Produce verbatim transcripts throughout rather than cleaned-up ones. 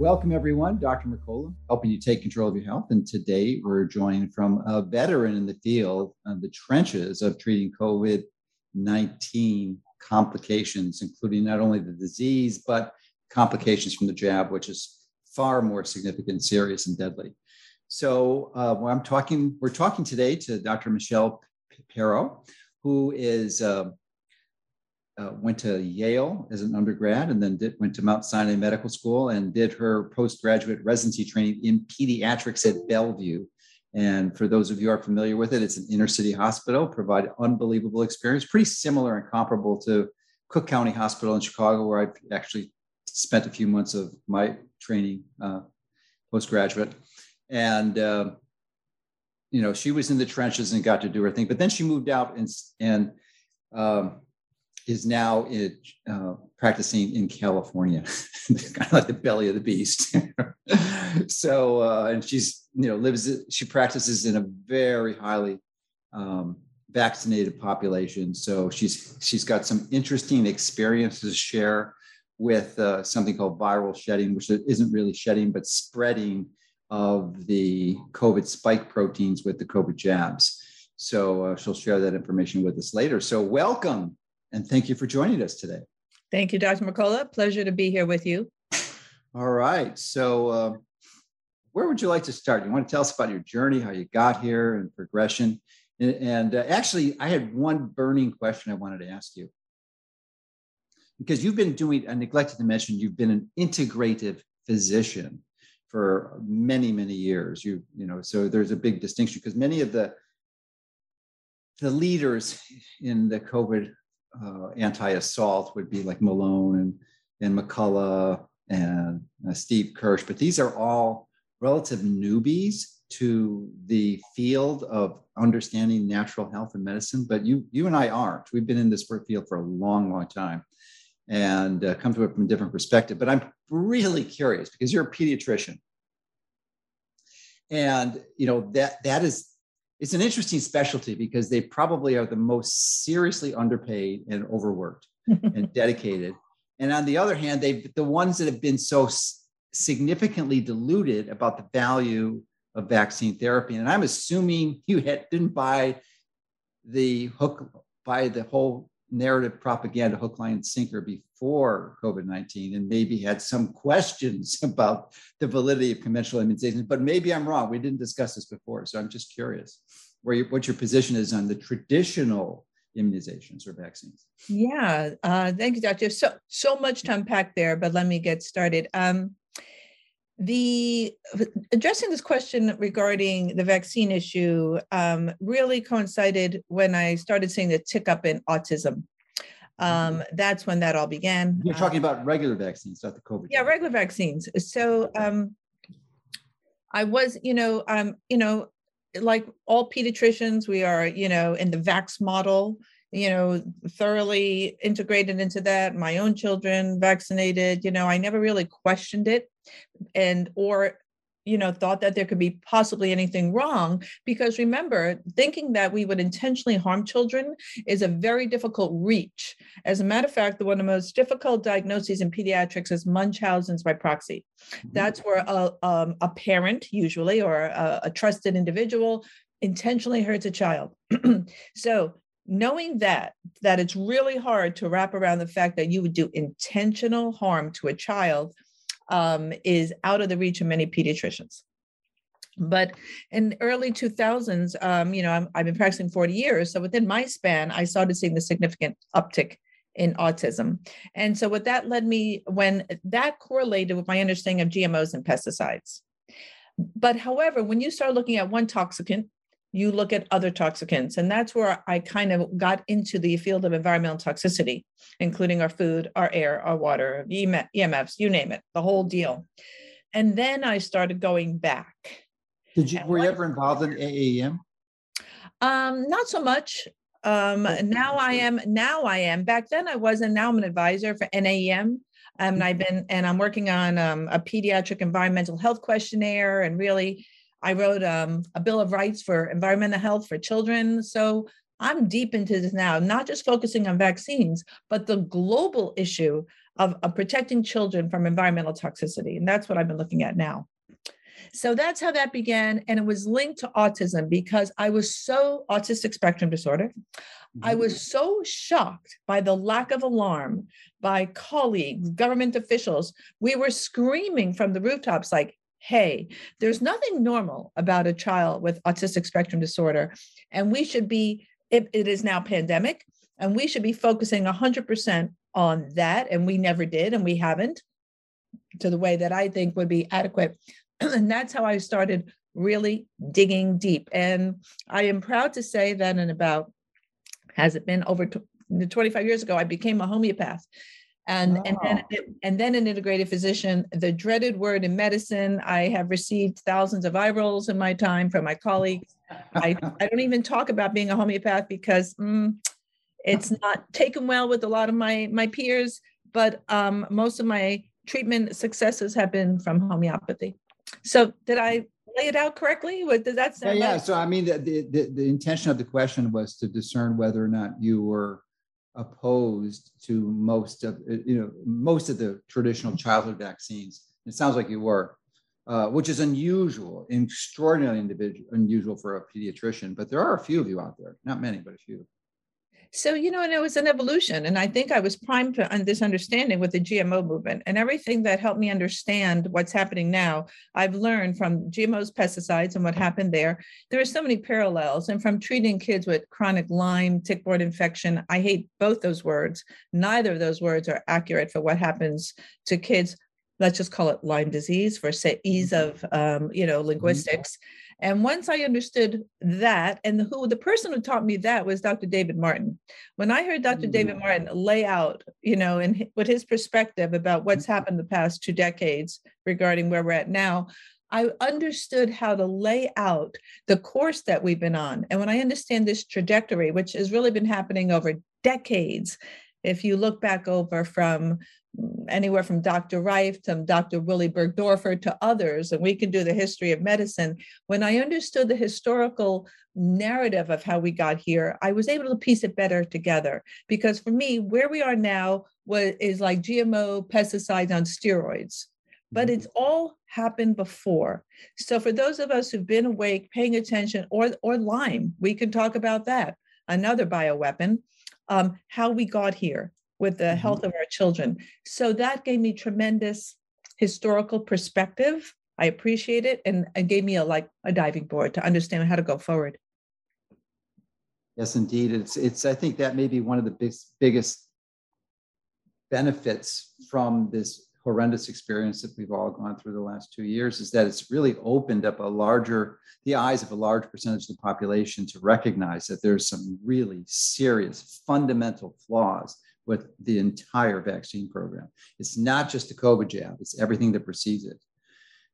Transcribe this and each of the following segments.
Welcome, everyone. Doctor McCullough, helping you take control of your health. And today we're joined from a veteran in the field, on the trenches of treating COVID nineteen complications, including not only the disease, but complications from the jab, which is far more significant, serious, and deadly. So uh, I'm talking, we're talking today to Doctor Michelle P. Pero, who is uh, Uh, went to Yale as an undergrad and then did, went to Mount Sinai Medical School and did her postgraduate residency training in pediatrics at Bellevue. And for those of you who are familiar with it, it's an inner city hospital, provided unbelievable experience, pretty similar and comparable to Cook County Hospital in Chicago, where I actually spent a few months of my training uh, postgraduate. And, uh, you know, she was in the trenches and got to do her thing, but then she moved out and, and, um, is now it, uh, practicing in California, kind of like the belly of the beast. so, uh, and she's, you know, lives, she practices in a very highly um, vaccinated population. So she's, she's got some interesting experiences to share with uh, something called viral shedding, which isn't really shedding, but spreading of the COVID spike proteins with the COVID jabs. So uh, she'll share that information with us later. So welcome. And thank you for joining us today. Thank you, Doctor McCullough. Pleasure to be here with you. All right. So uh, where would you like to start? You want to tell us about your journey, how you got here and progression? And, and uh, actually, I had one burning question I wanted to ask you. Because you've been doing, I neglected to mention, you've been an integrative physician for many, many years. You, you know, so there's a big distinction because many of the, the leaders in the COVID Uh, anti-assault would be like Malone and, and McCullough and uh, Steve Kirsch, but these are all relative newbies to the field of understanding natural health and medicine. But you, you and I aren't. We've been in this field for a long, long time and uh, come to it from a different perspective. But I'm really curious because you're a pediatrician, and you know that that is. It's an interesting specialty because they probably are the most seriously underpaid and overworked and dedicated. And on the other hand, they've the ones that have been so significantly diluted about the value of vaccine therapy. And I'm assuming you had, didn't buy the hook, buy the whole narrative propaganda hook, line, and sinker before COVID nineteen, and maybe had some questions about the validity of conventional immunization, but maybe I'm wrong. We didn't discuss this before. So I'm just curious where you, what your position is on the traditional immunizations or vaccines. Yeah. Uh, thank you, Doctor. So, so much to unpack there, but let me get started. Um, The addressing this question regarding the vaccine issue um, really coincided when I started seeing the tick up in autism. Um, that's when that all began. You're talking um, about regular vaccines, not the COVID. Yeah, regular vaccines. So um, I was, you know, um, you know, like all pediatricians, we are, you know, in the vax model, you know, thoroughly integrated into that. My own children vaccinated, you know, I never really questioned it. And or, you know, thought that there could be possibly anything wrong, because remember, thinking that we would intentionally harm children is a very difficult reach. As a matter of fact, the one of the most difficult diagnoses in pediatrics is Munchausen's by proxy. That's where a, um, a parent usually or a, a trusted individual intentionally hurts a child. So knowing that, that it's really hard to wrap around the fact that you would do intentional harm to a child Um, is out of the reach of many pediatricians. But in early two thousands, um, you know, I'm, I've been practicing forty years. So within my span, I started seeing the significant uptick in autism. And so what that led me when that correlated with my understanding of G M Os and pesticides. But however, when you start looking at one toxicant, you look at other toxicants. And that's where I kind of got into the field of environmental toxicity, including our food, our air, our water, E M Fs, you name it, the whole deal. And then I started going back. Did you, were you ever involved in A A E M? Um, not so much. Um, now I am, now I am. Back then I was, and now I'm an advisor for N A E M. Um, and I've been, and I'm working on um, a pediatric environmental health questionnaire, and really I wrote um, a bill of rights for environmental health for children. So I'm deep into this now, not just focusing on vaccines, but the global issue of, of protecting children from environmental toxicity. And that's what I've been looking at now. So that's how that began. And it was linked to autism because I was so autistic spectrum disorder. I was so shocked by the lack of alarm by colleagues, government officials. We were screaming from the rooftops like, hey, there's nothing normal about a child with autistic spectrum disorder. And we should be, it, it is now pandemic, and we should be focusing one hundred percent on that. And we never did, and we haven't, to the way that I think would be adequate. And that's how I started really digging deep. And I am proud to say that in about, has it been over twenty-five years ago, I became a homeopath. And, oh. and, then, and then an integrated physician, the dreaded word in medicine. I have received thousands of eye rolls in my time from my colleagues. I, I don't even talk about being a homeopath because mm, it's not taken well with a lot of my, my peers, but um, most of my treatment successes have been from homeopathy. So did I lay it out correctly? What does that sound? Yeah, yeah. Like? So I mean, the, the the intention of the question was to discern whether or not you were opposed to most of you know most of the traditional childhood vaccines. It sounds like you were, uh, which is unusual, extraordinarily individual, unusual for a pediatrician. But there are a few of you out there, not many, but a few. So, you know, and it was an evolution. And I think I was primed to this understanding with the G M O movement and everything that helped me understand what's happening now. I've learned from G M Os, pesticides, and what happened there. There are so many parallels. And from treating kids with chronic Lyme, tick-borne infection, I hate both those words. Neither of those words are accurate for what happens to kids. Let's just call it Lyme disease for ease of, um, you know, linguistics. And once I understood that, and the, who the person who taught me that was Doctor David Martin. When I heard Doctor David Martin lay out, you know, and with his perspective about what's happened the past two decades regarding where we're at now, I understood how to lay out the course that we've been on. And when I understand this trajectory, which has really been happening over decades, if you look back over from anywhere from Doctor Reif to Doctor Willy Burgdorfer to others, and we can do the history of medicine. When I understood the historical narrative of how we got here, I was able to piece it better together. Because for me, where we are now was, is like G M O pesticides on steroids, but it's all happened before. So for those of us who've been awake, paying attention, or, or Lyme, we can talk about that, another bioweapon, um, how we got here with the health of our children. So that gave me tremendous historical perspective. I appreciate it. And it gave me a like a diving board to understand how to go forward. Yes, indeed. It's, it's, I think that may be one of the big, biggest benefits from this horrendous experience that we've all gone through the last two years is that it's really opened up a larger, the eyes of a large percentage of the population to recognize that there's some really serious fundamental flaws with the entire vaccine program. It's not just the COVID jab, it's everything that precedes it.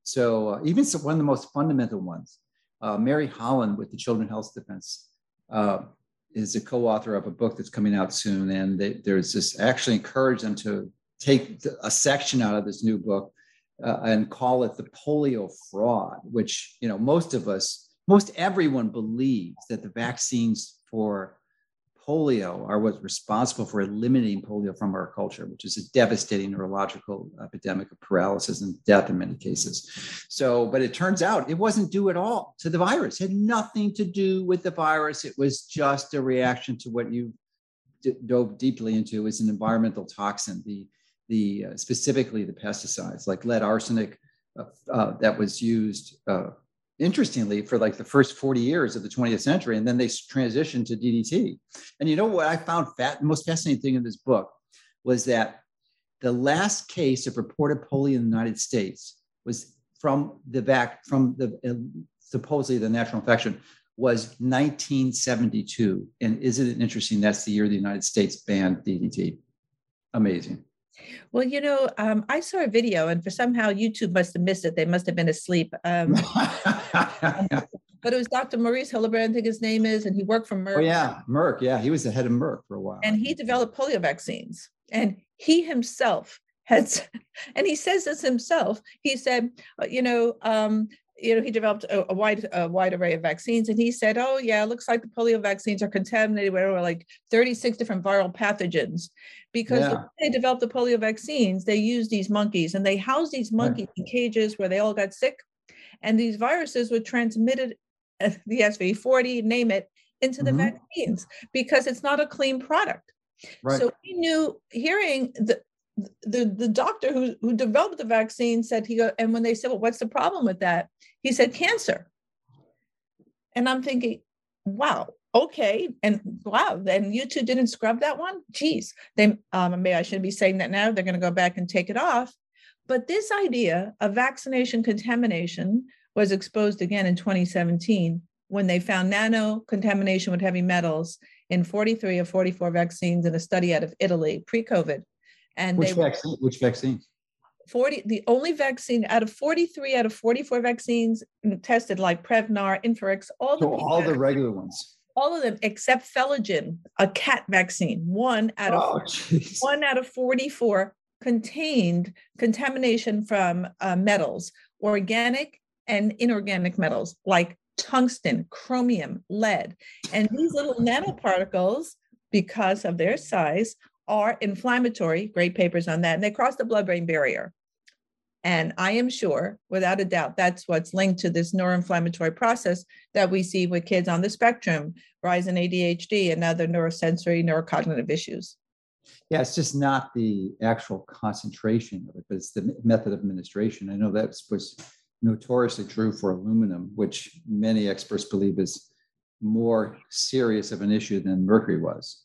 So uh, even some, one of the most fundamental ones, uh, Mary Holland with the Children's Health Defense uh, is a co-author of a book that's coming out soon. And they, there's this, actually encourage them to take a section out of this new book uh, and call it the polio fraud, which, you know, most of us, most everyone believes that the vaccines for polio are what's responsible for eliminating polio from our culture, which is a devastating neurological epidemic of paralysis and death in many cases. So, but it turns out it wasn't due at all to the virus. It had nothing to do with the virus. It was just a reaction to what you d- dove deeply into is an environmental toxin, the, the uh, specifically the pesticides like lead arsenic uh, uh, that was used uh, interestingly, for like the first forty years of the twentieth century, and then they transitioned to D D T. And you know what I found fat, most fascinating thing in this book was that the last case of reported polio in the United States was from the back, from the uh, supposedly the natural infection was nineteen seventy-two. And isn't it interesting? That's the year the United States banned D D T. Amazing. Well, you know, um, I saw a video, and for somehow YouTube must have missed it. They must have been asleep. Um, but it was Doctor Maurice Hillebrand, I think his name is, and he worked for Merck. Oh, yeah, Merck. Yeah, he was the head of Merck for a while. And he developed polio vaccines. And he himself has, and he says this himself, he said, you know, um, you know, he developed a, a wide, a wide array of vaccines. And he said, oh, yeah, it looks like the polio vaccines are contaminated with like thirty-six different viral pathogens. Because yeah. the way they developed the polio vaccines, they used these monkeys, and they housed these monkeys yeah. in cages where they all got sick. And these viruses were transmitted, uh, the S V forty, name it, into the mm-hmm. vaccines, because it's not a clean product. Right. So we knew, hearing the the the doctor who who developed the vaccine said, he go, and when they said, well, what's the problem with that? He said, cancer. And I'm thinking, wow, okay. And wow, then you two didn't scrub that one? Geez, they, um, maybe I shouldn't be saying that now. They're going to go back and take it off. But this idea of vaccination contamination was exposed again in twenty seventeen, when they found nano contamination with heavy metals in forty-three of forty-four vaccines in a study out of Italy pre-COVID. And which they vaccine? Which vaccine? forty The only vaccine out of forty-three out of forty-four vaccines tested, like Prevnar, Infrarix, all the so all the regular ones, all of them except Phelogen, a cat vaccine. One out of oh, one out of forty-four contained contamination from uh, metals, organic and inorganic metals, like tungsten, chromium, lead. And these little nanoparticles, because of their size, are inflammatory. Great papers on that. And they cross the blood-brain barrier. And I am sure, without a doubt, that's what's linked to this neuroinflammatory process that we see with kids on the spectrum, rise in A D H D and other neurosensory, neurocognitive issues. Yeah, it's just not the actual concentration of it, but it's the method of administration. I know that was notoriously true for aluminum, which many experts believe is more serious of an issue than mercury was,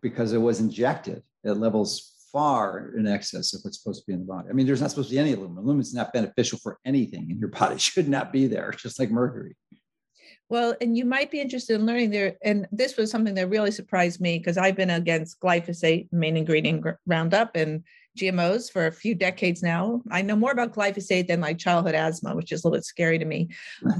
because it was injected at levels far in excess of what's supposed to be in the body. I mean, there's not supposed to be any aluminum. Aluminum is not beneficial for anything in your body. It should not be there, just like mercury. Well, and you might be interested in learning there, and this was something that really surprised me, because I've been against glyphosate, main ingredient Roundup, and G M Os for a few decades now. I know more about glyphosate than like childhood asthma, which is a little bit scary to me.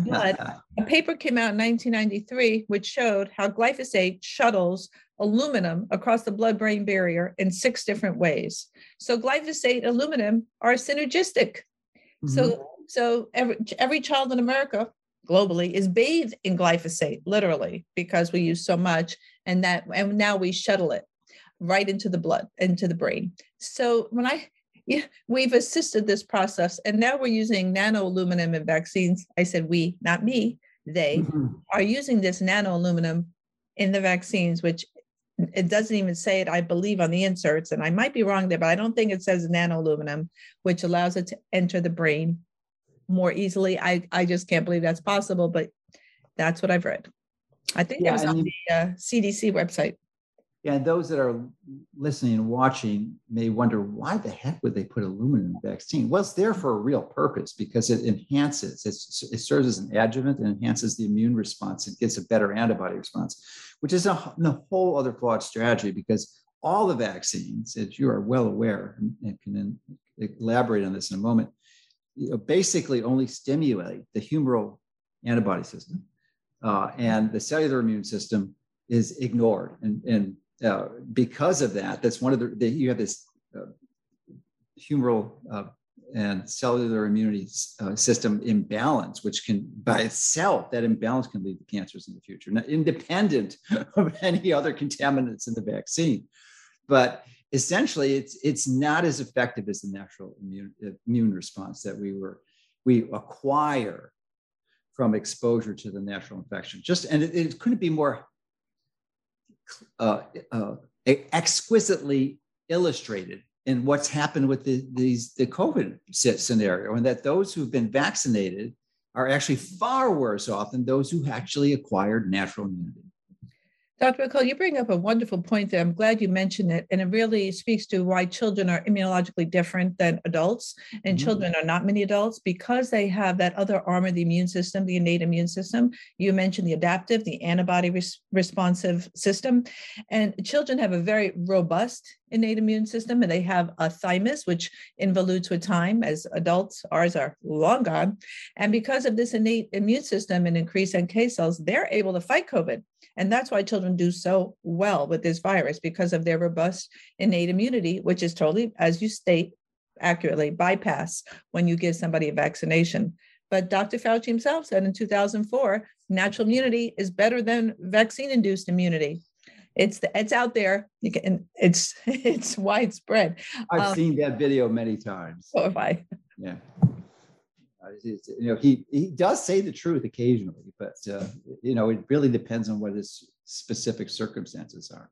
But a paper came out in nineteen ninety-three, which showed how glyphosate shuttles aluminum across the blood-brain barrier in six different ways. So glyphosate, aluminum are synergistic. Mm-hmm. So, so every, every child in America, globally, is bathed in glyphosate, literally, because we use so much, and that, and now we shuttle it right into the blood, into the brain. So when I, yeah, we've assisted this process, and now we're using nano aluminum in vaccines. I said we, not me, they mm-hmm. are using this nano aluminum in the vaccines, which it doesn't even say it, I believe, on the inserts. And I might be wrong there, but I don't think it says nano aluminum, which allows it to enter the brain more easily. I, I just can't believe that's possible, but that's what I've read. I think yeah, that was on you- the uh, C D C website. Yeah, and those that are listening and watching may wonder, why the heck would they put aluminum in the vaccine? Well, it's there for a real purpose, because it enhances, it's, it serves as an adjuvant and enhances the immune response. It gets a better antibody response, which is a, a whole other flawed strategy, because all the vaccines, as you are well aware, and can elaborate on this in a moment, you know, basically only stimulate the humoral antibody system, uh, and the cellular immune system is ignored. And, and Uh, because of that, that's one of the, the you have this uh, humoral uh, and cellular immunity uh, system imbalance, which can by itself, that imbalance can lead to cancers in the future, not independent of any other contaminants in the vaccine. But essentially, it's it's not as effective as the natural immune, immune response that we were we acquire from exposure to the natural infection. Just and it, it couldn't be more Uh, uh, exquisitely illustrated in what's happened with the, these, the COVID scenario, and that those who've been vaccinated are actually far worse off than those who actually acquired natural immunity. Doctor McCullough, you bring up a wonderful point there. I'm glad you mentioned it. And it really speaks to why children are immunologically different than adults. And mm-hmm. children are not many adults, because they have that other arm of the immune system, the innate immune system. You mentioned the adaptive, the antibody res- responsive system. And children have a very robust innate immune system, and they have a thymus, which involutes with time. As adults, ours are long gone. And because of this innate immune system and increase in K cells, they're able to fight COVID. And that's why children do so well with this virus, because of their robust innate immunity, which is totally, as you state accurately, bypassed when you give somebody a vaccination. But Doctor Fauci himself said in two thousand four, natural immunity is better than vaccine-induced immunity. It's the, it's out there. You can, it's it's widespread. I've um, seen that video many times. So have I. Yeah. You know, he he does say the truth occasionally, but uh, you know, it really depends on what his specific circumstances are.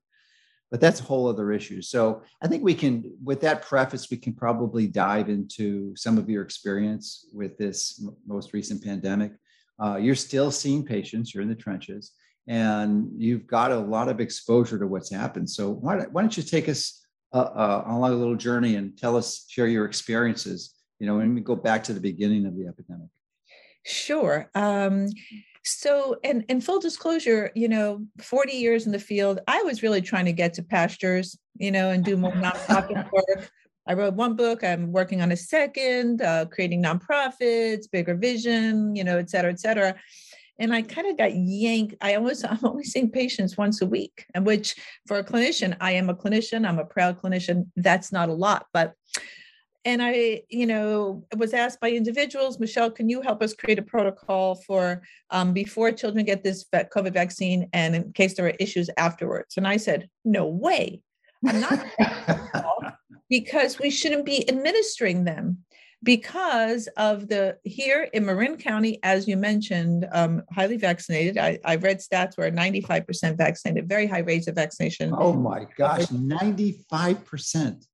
But that's a whole other issue. So I think we can, with that preface, we can probably dive into some of your experience with this m- most recent pandemic. Uh, you're still seeing patients. You're in the trenches, and you've got a lot of exposure to what's happened. So why don't, why don't you take us uh, uh, along a little journey and tell us, share your experiences. You know, and we go back to the beginning of the epidemic. Sure. Um, so, and, and full disclosure, you know, forty years in the field, I was really trying to get to pastures, you know, and do more nonprofit work. I wrote one book, I'm working on a second, uh, creating nonprofits, bigger vision, you know, et cetera, et cetera. And I kind of got yanked. I always, I'm only seeing patients once a week, and which for a clinician, I am a clinician, I'm a proud clinician. That's not a lot, but And I, you know, was asked by individuals, Michelle, can you help us create a protocol for um, before children get this COVID vaccine and in case there are issues afterwards? And I said, no way. I'm not, because we shouldn't be administering them because of the, here in Marin County, as you mentioned, um, highly vaccinated. I, I read stats where ninety-five percent vaccinated, very high rates of vaccination. Oh my gosh, ninety-five percent.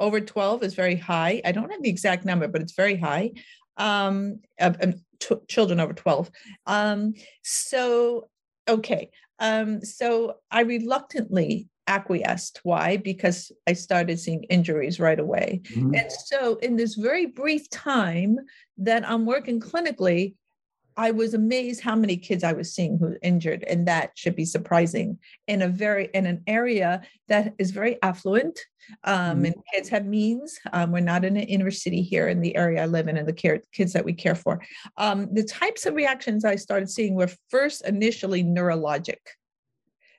Over twelve is very high. I don't have the exact number, but it's very high. Um, uh, t- children over twelve. Um, so, okay. Um, so I reluctantly acquiesced. Why? Because I started seeing injuries right away. Mm-hmm. And so in this very brief time that I'm working clinically, I was amazed how many kids I was seeing who were injured, and that should be surprising in a very in an area that is very affluent, um, and kids have means. Um, we're not in an inner city here in the area I live in, and the care, kids that we care for. Um, the types of reactions I started seeing were first initially neurologic.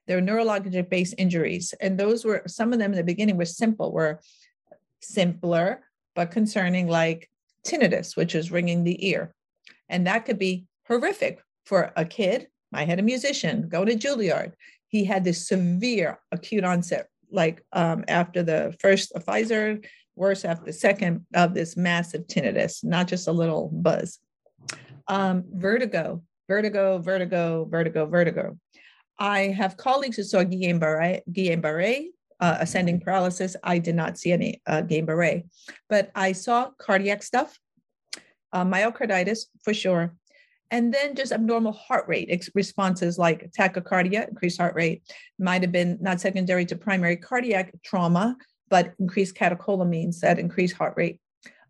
They're neurologic-based injuries, and those were some of them in the beginning were simple, were simpler but concerning, like tinnitus, which is ringing the ear, and that could be horrific for a kid. I had a musician go to Juilliard. He had this severe acute onset, like um, after the first Pfizer, worse after the second, of this massive tinnitus, not just a little buzz. Um, vertigo, vertigo, vertigo, vertigo, vertigo. I have colleagues who saw Guillain-Barré, Guillain-Barré uh, ascending paralysis. I did not see any uh, Guillain-Barré, but I saw cardiac stuff, uh, myocarditis for sure. And then just abnormal heart rate ex- responses like tachycardia, increased heart rate, might have been not secondary to primary cardiac trauma, but increased catecholamines that increase heart rate.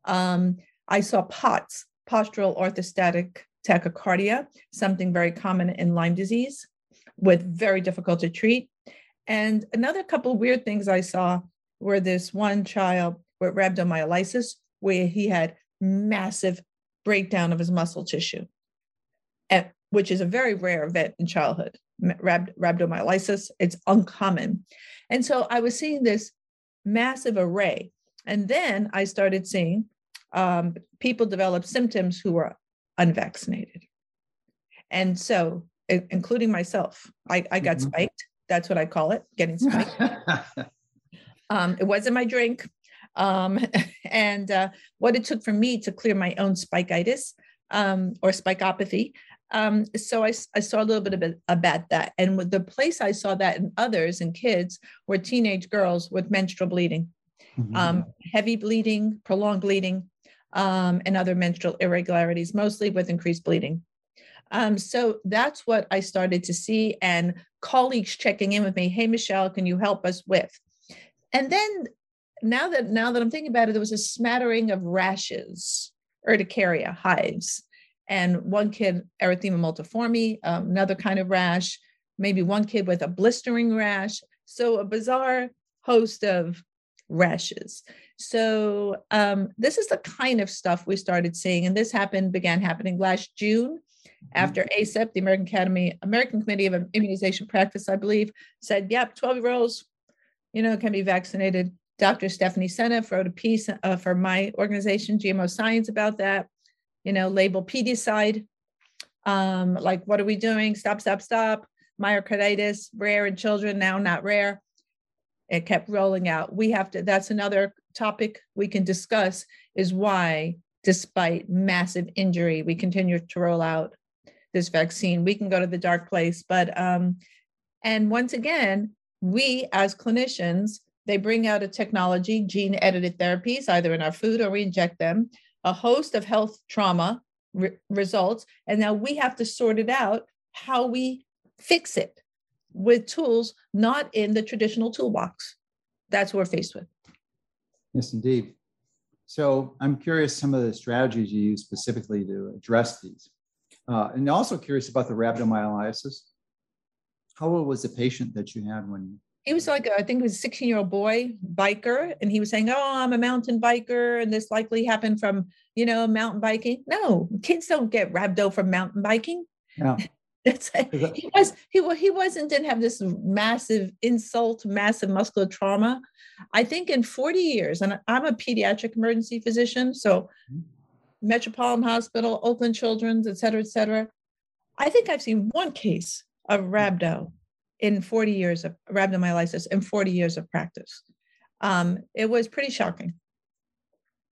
Um, I saw POTS, postural orthostatic tachycardia, something very common in Lyme disease with very difficult to treat. And another couple of weird things I saw were this one child with rhabdomyolysis, where he had massive breakdown of his muscle tissue, At, which is a very rare event in childhood, Rhab, rhabdomyolysis. It's uncommon. And so I was seeing this massive array. And then I started seeing um, people develop symptoms who were unvaccinated. And so, it, including myself, I, I got mm-hmm. spiked. That's what I call it, getting spiked. um, it wasn't my drink. Um, and uh, what it took for me to clear my own spikitis um, or spikopathy. Um, so I, I saw a little bit of, about that. And with the place I saw that in others and kids were teenage girls with menstrual bleeding, mm-hmm. um, heavy bleeding, prolonged bleeding, um, and other menstrual irregularities, mostly with increased bleeding. Um, so that's what I started to see, and colleagues checking in with me. Hey, Michelle, can you help us with? And then now that, now that I'm thinking about it, there was a smattering of rashes, urticaria, hives, and one kid, erythema multiforme, um, another kind of rash, maybe one kid with a blistering rash. So a bizarre host of rashes. So um, this is the kind of stuff we started seeing. And this happened, began happening last June after A C E P, the American Academy, American Committee of Immunization Practice, I believe, said, yep, twelve year olds, you know, can be vaccinated. Doctor Stephanie Seneff wrote a piece uh, for my organization, G M O Science, about that, you know, label pedicide. Um, like, what are we doing? Stop, stop, stop. Myocarditis, rare in children, now not rare. It kept rolling out. We have to, that's another topic we can discuss, is why, despite massive injury, we continue to roll out this vaccine. We can go to the dark place, but, um, and once again, we as clinicians, they bring out a technology, gene edited therapies, either in our food or we inject them, a host of health trauma re- results. And now we have to sort it out, how we fix it with tools not in the traditional toolbox. That's what we're faced with. Yes, indeed. So I'm curious some of the strategies you use specifically to address these. Uh, and also curious about the rhabdomyolysis. How old was the patient that you had when? He was like, I think it was a sixteen year old boy, biker. And he was saying, oh, I'm a mountain biker. And this likely happened from, you know, mountain biking. No, kids don't get rhabdo from mountain biking. No. That's it. He was he he wasn't didn't have this massive insult, massive muscular trauma. I think in forty years, and I'm a pediatric emergency physician, so Metropolitan Hospital, Oakland Children's, et cetera, et cetera. I think I've seen one case of rhabdo in forty years of rhabdomyolysis in forty years of practice. Um, it was pretty shocking.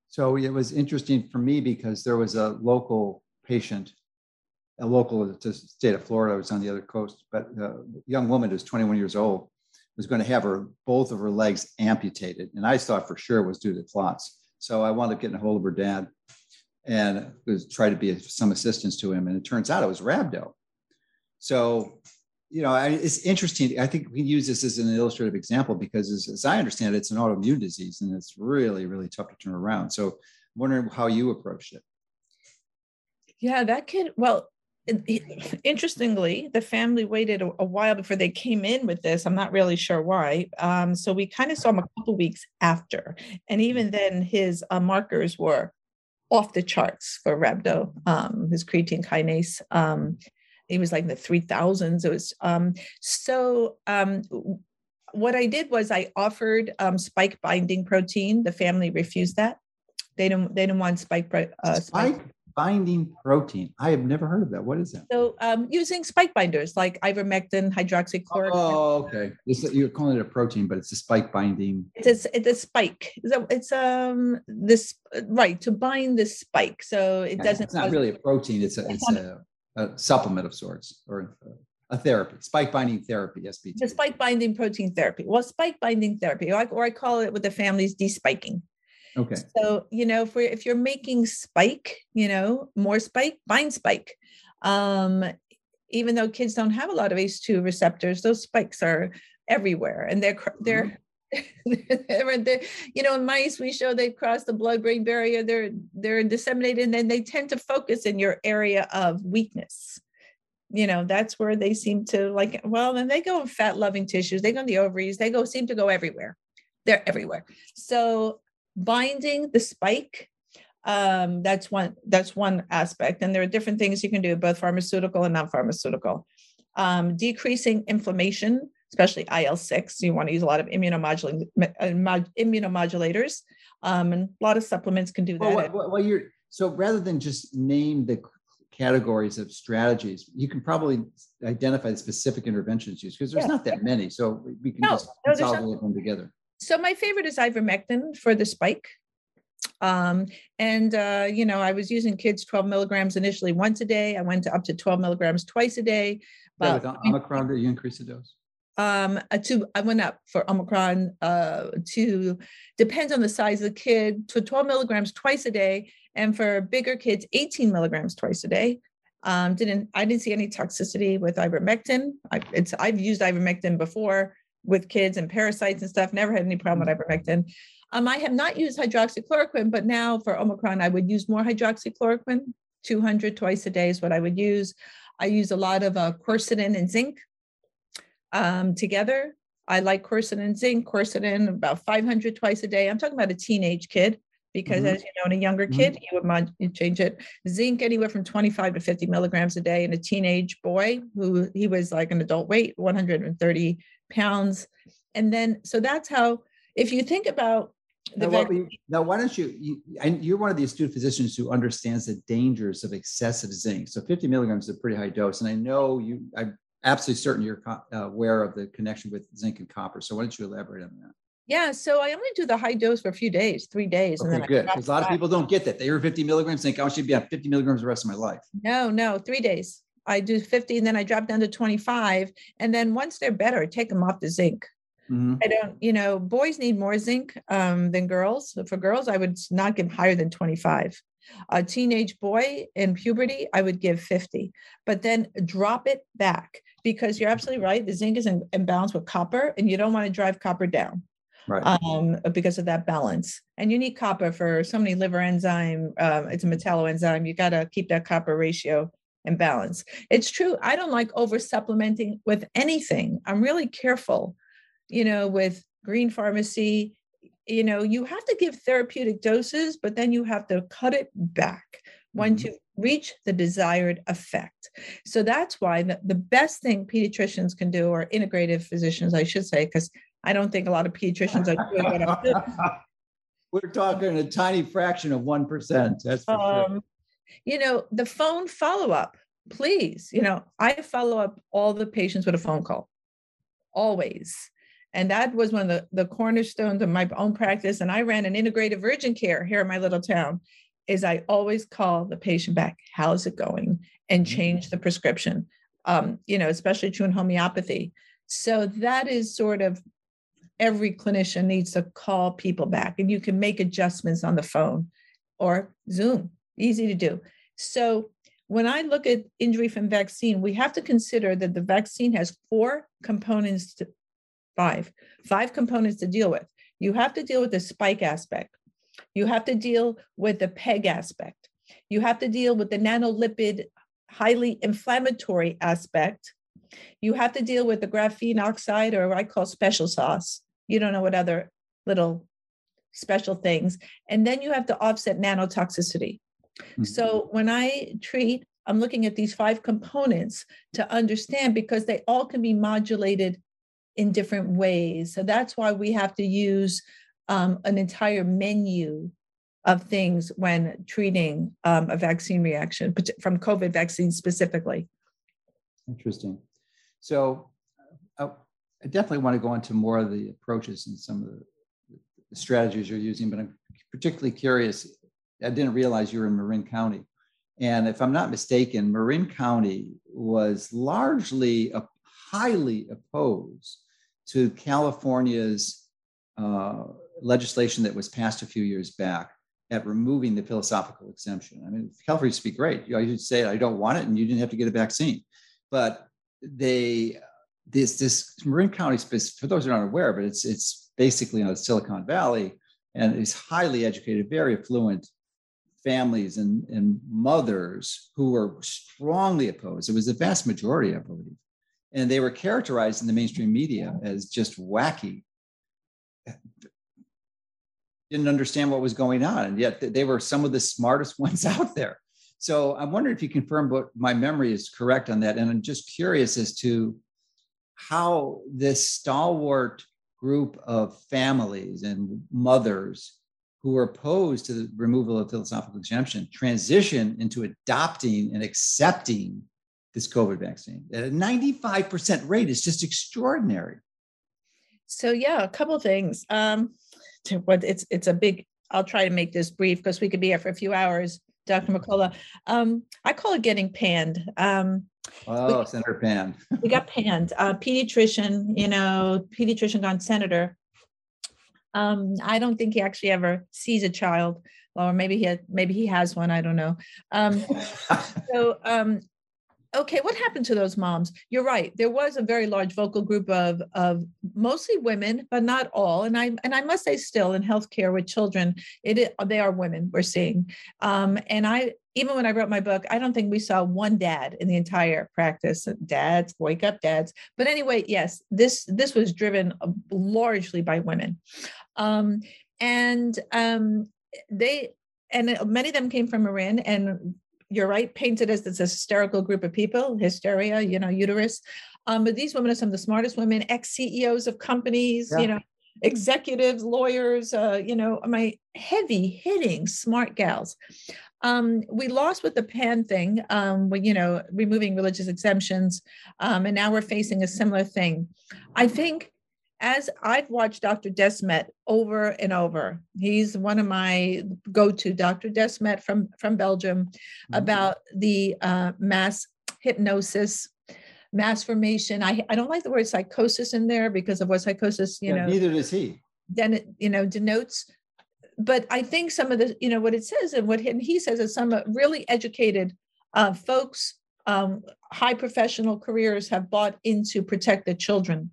So it was interesting for me because there was a local patient. A local to the state of Florida, it was on the other coast, but a young woman who's twenty-one years old was going to have her both of her legs amputated. And I thought for sure it was due to clots. So I wound up getting a hold of her dad and was trying to be of some assistance to him. And it turns out it was rhabdo. So, you know, I, it's interesting. I think we can use this as an illustrative example because as, as I understand it, it's an autoimmune disease and it's really, really tough to turn around. So I'm wondering how you approached it. Yeah, that kid, well, interestingly, the family waited a while before they came in with this. I'm not really sure why. Um, so we kind of saw him a couple of weeks after. And even then, his uh, markers were off the charts for rhabdo, um, his creatine kinase. Um, it was like in the three thousands. It was um, so um, what I did was I offered um, spike binding protein. The family refused that. They didn't, they didn't want spike. Uh, spike? spike. Binding protein. I have never heard of that. What is that? So um, using spike binders like ivermectin, hydroxychloroquine. Oh, okay. It's, you're calling it a protein, but it's a spike binding. It's a, it's a spike. So it's um this right to bind the spike. So it doesn't. It's not really a protein. It's a it's a, a supplement of sorts or a therapy. Spike binding therapy. S B T. The spike binding protein therapy. Well, spike binding therapy, or I, or I call it with the families despiking. Okay. So, you know, if we're, if you're making spike, you know, more spike, bind spike. Um, even though kids don't have a lot of H two receptors, those spikes are everywhere. And they're, they're, they're, they're you know, in mice, we show they cross the blood-brain barrier, they're, they're disseminated, and then they tend to focus in your area of weakness. You know, that's where they seem to like, well, then they go in fat-loving tissues, they go in the ovaries, they go, seem to go everywhere. They're everywhere. So, binding the spike, um, that's one that's one aspect. And there are different things you can do, both pharmaceutical and non-pharmaceutical. Um, decreasing inflammation, especially I L six. You want to use a lot of immunomodulating, immunomodulators. Um, and a lot of supplements can do that. Well, well, well, you're, so rather than just name the categories of strategies, you can probably identify the specific interventions used because there's yeah. not that many. So we can no, just consolidate no, them together. So my favorite is ivermectin for the spike. Um, and, uh, you know, I was using kids twelve milligrams initially once a day. I went to up to twelve milligrams twice a day. Yeah, with Omicron, did you increase the dose? Um, a two, I went up for Omicron uh, to, depends on the size of the kid, to twelve milligrams twice a day. And for bigger kids, eighteen milligrams twice a day. Um, didn't I didn't see any toxicity with ivermectin. I, it's, I've used ivermectin before with kids and parasites and stuff, never had any problem with ivermectin. Um, I have not used hydroxychloroquine, but now for Omicron, I would use more hydroxychloroquine, two hundred twice a day is what I would use. I use a lot of uh, quercetin and zinc um, together. I like quercetin, zinc, quercetin, about five hundred twice a day. I'm talking about a teenage kid, because mm-hmm. as you know, in a younger kid, mm-hmm. you would mind, you change it. Zinc anywhere from twenty-five to fifty milligrams a day. And a teenage boy who he was like an adult weight, one hundred thirty pounds. And then, so that's how, if you think about the now, vaccine, we, now why don't you, you, and you're one of the astute physicians who understands the dangers of excessive zinc. So fifty milligrams is a pretty high dose. And I know you, I'm absolutely certain you're aware of the connection with zinc and copper. So why don't you elaborate on that? Yeah, so I only do the high dose for a few days, three days. Okay, and then good. Because a lot of people don't get that. They were fifty milligrams, think I should be on fifty milligrams the rest of my life. No, no, three days. I do fifty and then I drop down to twenty-five. And then once they're better, take them off the zinc. Mm-hmm. I don't, you know, boys need more zinc um, than girls. So for girls, I would not give higher than twenty-five. A teenage boy in puberty, I would give fifty, but then drop it back because you're absolutely right. The zinc is in, in balance with copper and you don't want to drive copper down. Right. Um, because of that balance. And you need copper for so many liver enzyme. Um, it's a metalloenzyme. You got to keep that copper ratio in balance. It's true. I don't like over supplementing with anything. I'm really careful, you know, with green pharmacy. You know, you have to give therapeutic doses, but then you have to cut it back mm-hmm. once you reach the desired effect. So that's why the, the best thing pediatricians can do, or integrative physicians, I should say, because I don't think a lot of pediatricians are doing what I'm doing. We're talking a tiny fraction of one percent. That's for um, sure. You know, the phone follow-up, please. You know, I follow up all the patients with a phone call, always. And that was one of the, the cornerstones of my own practice. And I ran an integrative urgent care here in my little town, is I always call the patient back, how's it going? And change the prescription, um, you know, especially true in homeopathy. So that is sort of, every clinician needs to call people back, and you can make adjustments on the phone or Zoom, easy to do. So when I look at injury from vaccine, we have to consider that the vaccine has four components to five, five components to deal with. You have to deal with the spike aspect. You have to deal with the PEG aspect. You have to deal with the nanolipid, highly inflammatory aspect. You have to deal with the graphene oxide, or what I call special sauce. You don't know what other little special things. And then you have to offset nanotoxicity. Mm-hmm. So when I treat, I'm looking at these five components to understand, because they all can be modulated in different ways. So that's why we have to use um, an entire menu of things when treating um, a vaccine reaction from COVID vaccine specifically. Interesting. So I definitely want to go into more of the approaches and some of the strategies you're using, but I'm particularly curious. I didn't realize you were in Marin County. And if I'm not mistaken, Marin County was largely uh, highly opposed to California's uh, legislation that was passed a few years back at removing the philosophical exemption. I mean, California used to be great. You know, you'd say, I don't want it, and you didn't have to get a vaccine. But they, this, this Marin County, for those who aren't aware, but it's, it's basically on Silicon Valley, and it's highly educated, very affluent families and, and mothers who were strongly opposed. It was the vast majority, I believe. And they were characterized in the mainstream media as just wacky. Didn't understand what was going on. And yet they were some of the smartest ones out there. So I'm wondering if you confirm what my memory is correct on that. And I'm just curious as to how this stalwart group of families and mothers who were opposed to the removal of philosophical exemption transitioned into adopting and accepting this COVID vaccine at a ninety-five percent rate. It's just extraordinary. So yeah, a couple of things. Um, it's, it's a big, I'll try to make this brief because we could be here for a few hours. Doctor McCullough, um, I call it getting panned. Um, oh, we, Senator Panned. We got panned. Uh, pediatrician, you know, pediatrician gone senator. Um, I don't think he actually ever sees a child, or maybe he, had, maybe he has one. I don't know. Um, so um, okay, what happened to those moms? You're right. There was a very large vocal group of, of mostly women, but not all. And I, and I must say still in healthcare with children, it is, they are women we're seeing. Um, and I, even when I wrote my book, I don't think we saw one dad in the entire practice. Dads, wake up dads. But anyway, yes, this, this was driven largely by women. Um, and um, they, and many of them came from Iran, and you're right, painted as this hysterical group of people, hysteria, you know, uterus. Um, but these women are some of the smartest women, ex-C E Os of companies, yeah. you know, executives, lawyers, uh, you know, my heavy hitting smart gals. Um, we lost with the P A N thing, um, we, you know, removing religious exemptions. Um, and now we're facing a similar thing. I think as I've watched Doctor Desmet over and over, he's one of my go-to, Doctor Desmet from, from Belgium, mm-hmm. about the uh, mass hypnosis, mass formation. I, I don't like the word psychosis in there because of what psychosis, you yeah, know. Neither does he. Then it, you know, denotes. But I think some of the, you know, what it says and what he says is some really educated uh, folks, um, high professional careers have bought into protect the children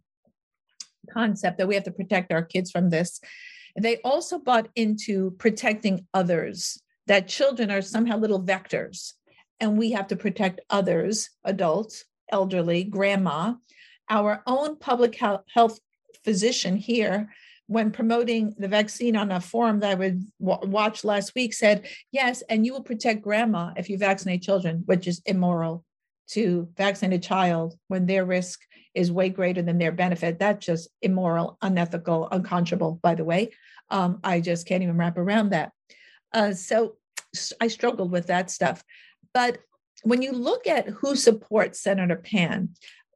concept that we have to protect our kids from this. They also bought into protecting others, that children are somehow little vectors and we have to protect others, adults, elderly, grandma. Our own public health physician here, when promoting the vaccine on a forum that I would w- watch last week, said, yes, and you will protect grandma if you vaccinate children, which is immoral to vaccinate a child when their risk is way greater than their benefit. That's just immoral, unethical, unconscionable, by the way. Um, I just can't even wrap around that. Uh, so I struggled with that stuff. But when you look at who supports Senator Pan,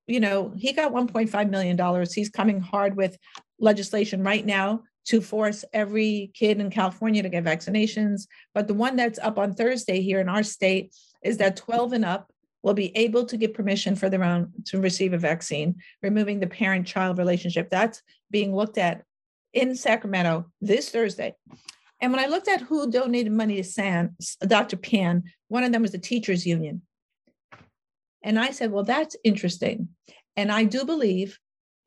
you know, he got one point five million dollars. He's coming hard with legislation right now to force every kid in California to get vaccinations. But the one that's up on Thursday here in our state is that twelve and up will be able to give permission for their own to receive a vaccine, removing the parent-child relationship. That's being looked at in Sacramento this Thursday. And when I looked at who donated money to San, Doctor Pan, one of them was the teachers union. And I said, well, that's interesting. And I do believe,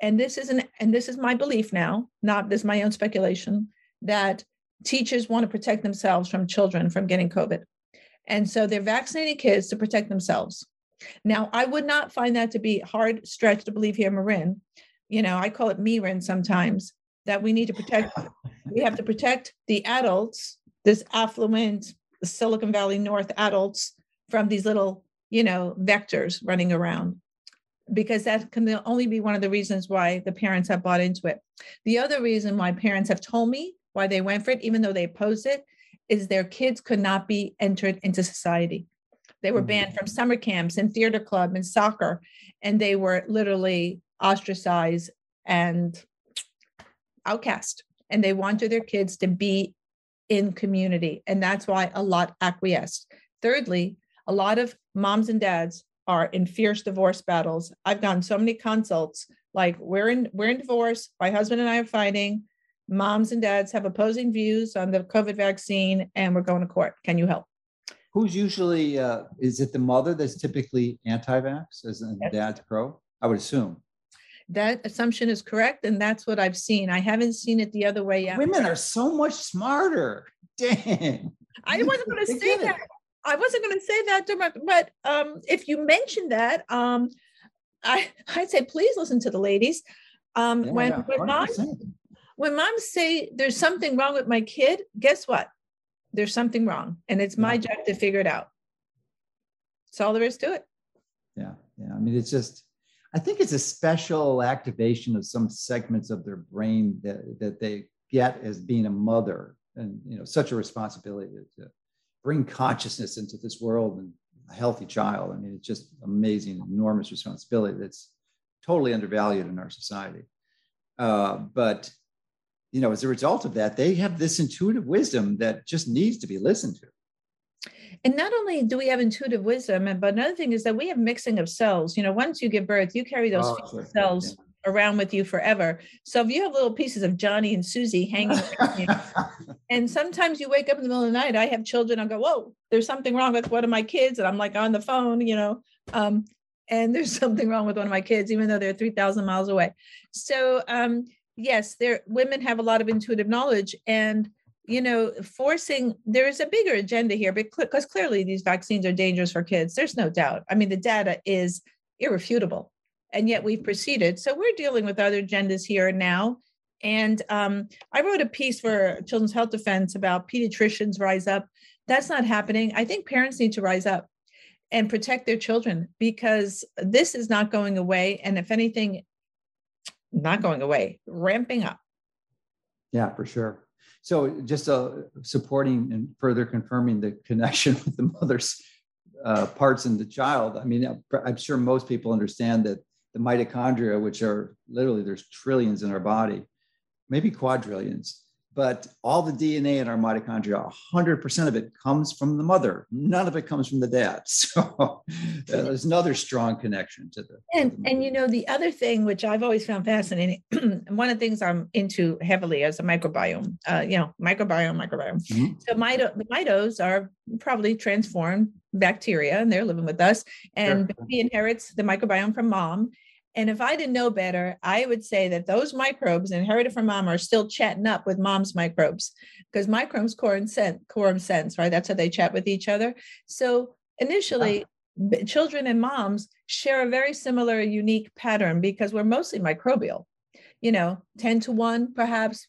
and this is an, and this is my belief now, not this is my own speculation, that teachers want to protect themselves from children from getting COVID. And so they're vaccinating kids to protect themselves. Now, I would not find that to be hard stretch to believe here, Marin. You know, I call it Mirin sometimes, that we need to protect, we have to protect the adults, this affluent Silicon Valley North adults from these little, you know, vectors running around, because that can only be one of the reasons why the parents have bought into it. The other reason why parents have told me why they went for it, even though they opposed it, is their kids could not be entered into society. They were banned from summer camps and theater club and soccer, and they were literally ostracized and outcast. And they wanted their kids to be in community. And that's why a lot acquiesced. Thirdly, a lot of moms and dads are in fierce divorce battles. I've gotten so many consults, like we're in, we're in divorce. My husband and I are fighting. Moms and dads have opposing views on the COVID vaccine, and we're going to court. Can you help? Who's usually, uh, is it the mother that's typically anti-vax, as in yes. dad's pro? I would assume. That assumption is correct, and that's what I've seen. I haven't seen it the other way yet. Women are so much smarter. Dang. I wasn't going to say that. I wasn't going to say that, but um, if you mentioned that, um, I, I'd say please listen to the ladies. Um, yeah, when yeah, when moms... When moms say there's something wrong with my kid, guess what? There's something wrong. And it's my job to figure it out. That's all there is to it. Yeah. Yeah. I mean, it's just, I think it's a special activation of some segments of their brain that, that they get as being a mother, and, you know, such a responsibility to, to bring consciousness into this world and a healthy child. I mean, it's just amazing, enormous responsibility that's totally undervalued in our society. Uh, but you know, as a result of that, they have this intuitive wisdom that just needs to be listened to. And not only do we have intuitive wisdom, but another thing is that we have mixing of cells. You know, once you give birth, you carry those oh, cells yeah. around with you forever. So if you have little pieces of Johnny and Susie hanging around you, and sometimes you wake up in the middle of the night, I have children, I'll go, whoa, there's something wrong with one of my kids. And I'm like on the phone, you know, um, and there's something wrong with one of my kids, even though they're three thousand miles away. So um, yes, there, women have a lot of intuitive knowledge, and, you know, forcing, there is a bigger agenda here, because clearly these vaccines are dangerous for kids. There's no doubt. I mean, the data is irrefutable. And yet we've proceeded. So we're dealing with other agendas here and now. And um, I wrote a piece for Children's Health Defense about pediatricians rise up. That's not happening. I think parents need to rise up and protect their children, because this is not going away. And if anything, not going away, ramping up. Yeah, for sure. So just uh, supporting and further confirming the connection with the mother's uh, parts in the child. I mean, I'm sure most people understand that the mitochondria, which are literally, there's trillions in our body, maybe quadrillions, but all the D N A in our mitochondria, one hundred percent of it comes from the mother. None of it comes from the dad. So there's another strong connection to the. And, to the and you know, the other thing, which I've always found fascinating, one of the things I'm into heavily is a microbiome, uh, you know, microbiome, microbiome. Mm-hmm. So mito- the mitos are probably transformed bacteria, and they're living with us. And sure. Baby inherits the microbiome from mom. And if I didn't know better, I would say that those microbes inherited from mom are still chatting up with mom's microbes, because microbes quorum sense, quorum sense, right? That's how they chat with each other. So initially, yeah. Children and moms share a very similar, unique pattern, because we're mostly microbial, you know, ten to one, perhaps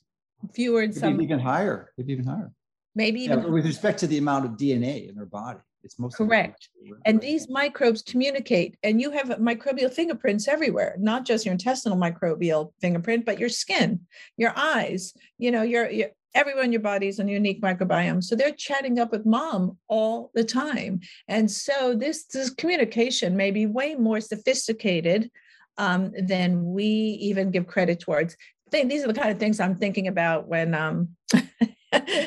fewer in maybe some. Even higher, maybe even higher. Maybe even yeah, higher. With respect to the amount of D N A in our body. It's mostly correct. And these microbes communicate, and you have microbial fingerprints everywhere, not just your intestinal microbial fingerprint, but your skin, your eyes, you know, your, your everywhere in your body is a unique microbiome. So they're chatting up with mom all the time. And so this, this communication may be way more sophisticated um, than we even give credit towards. These are the kind of things I'm thinking about when um,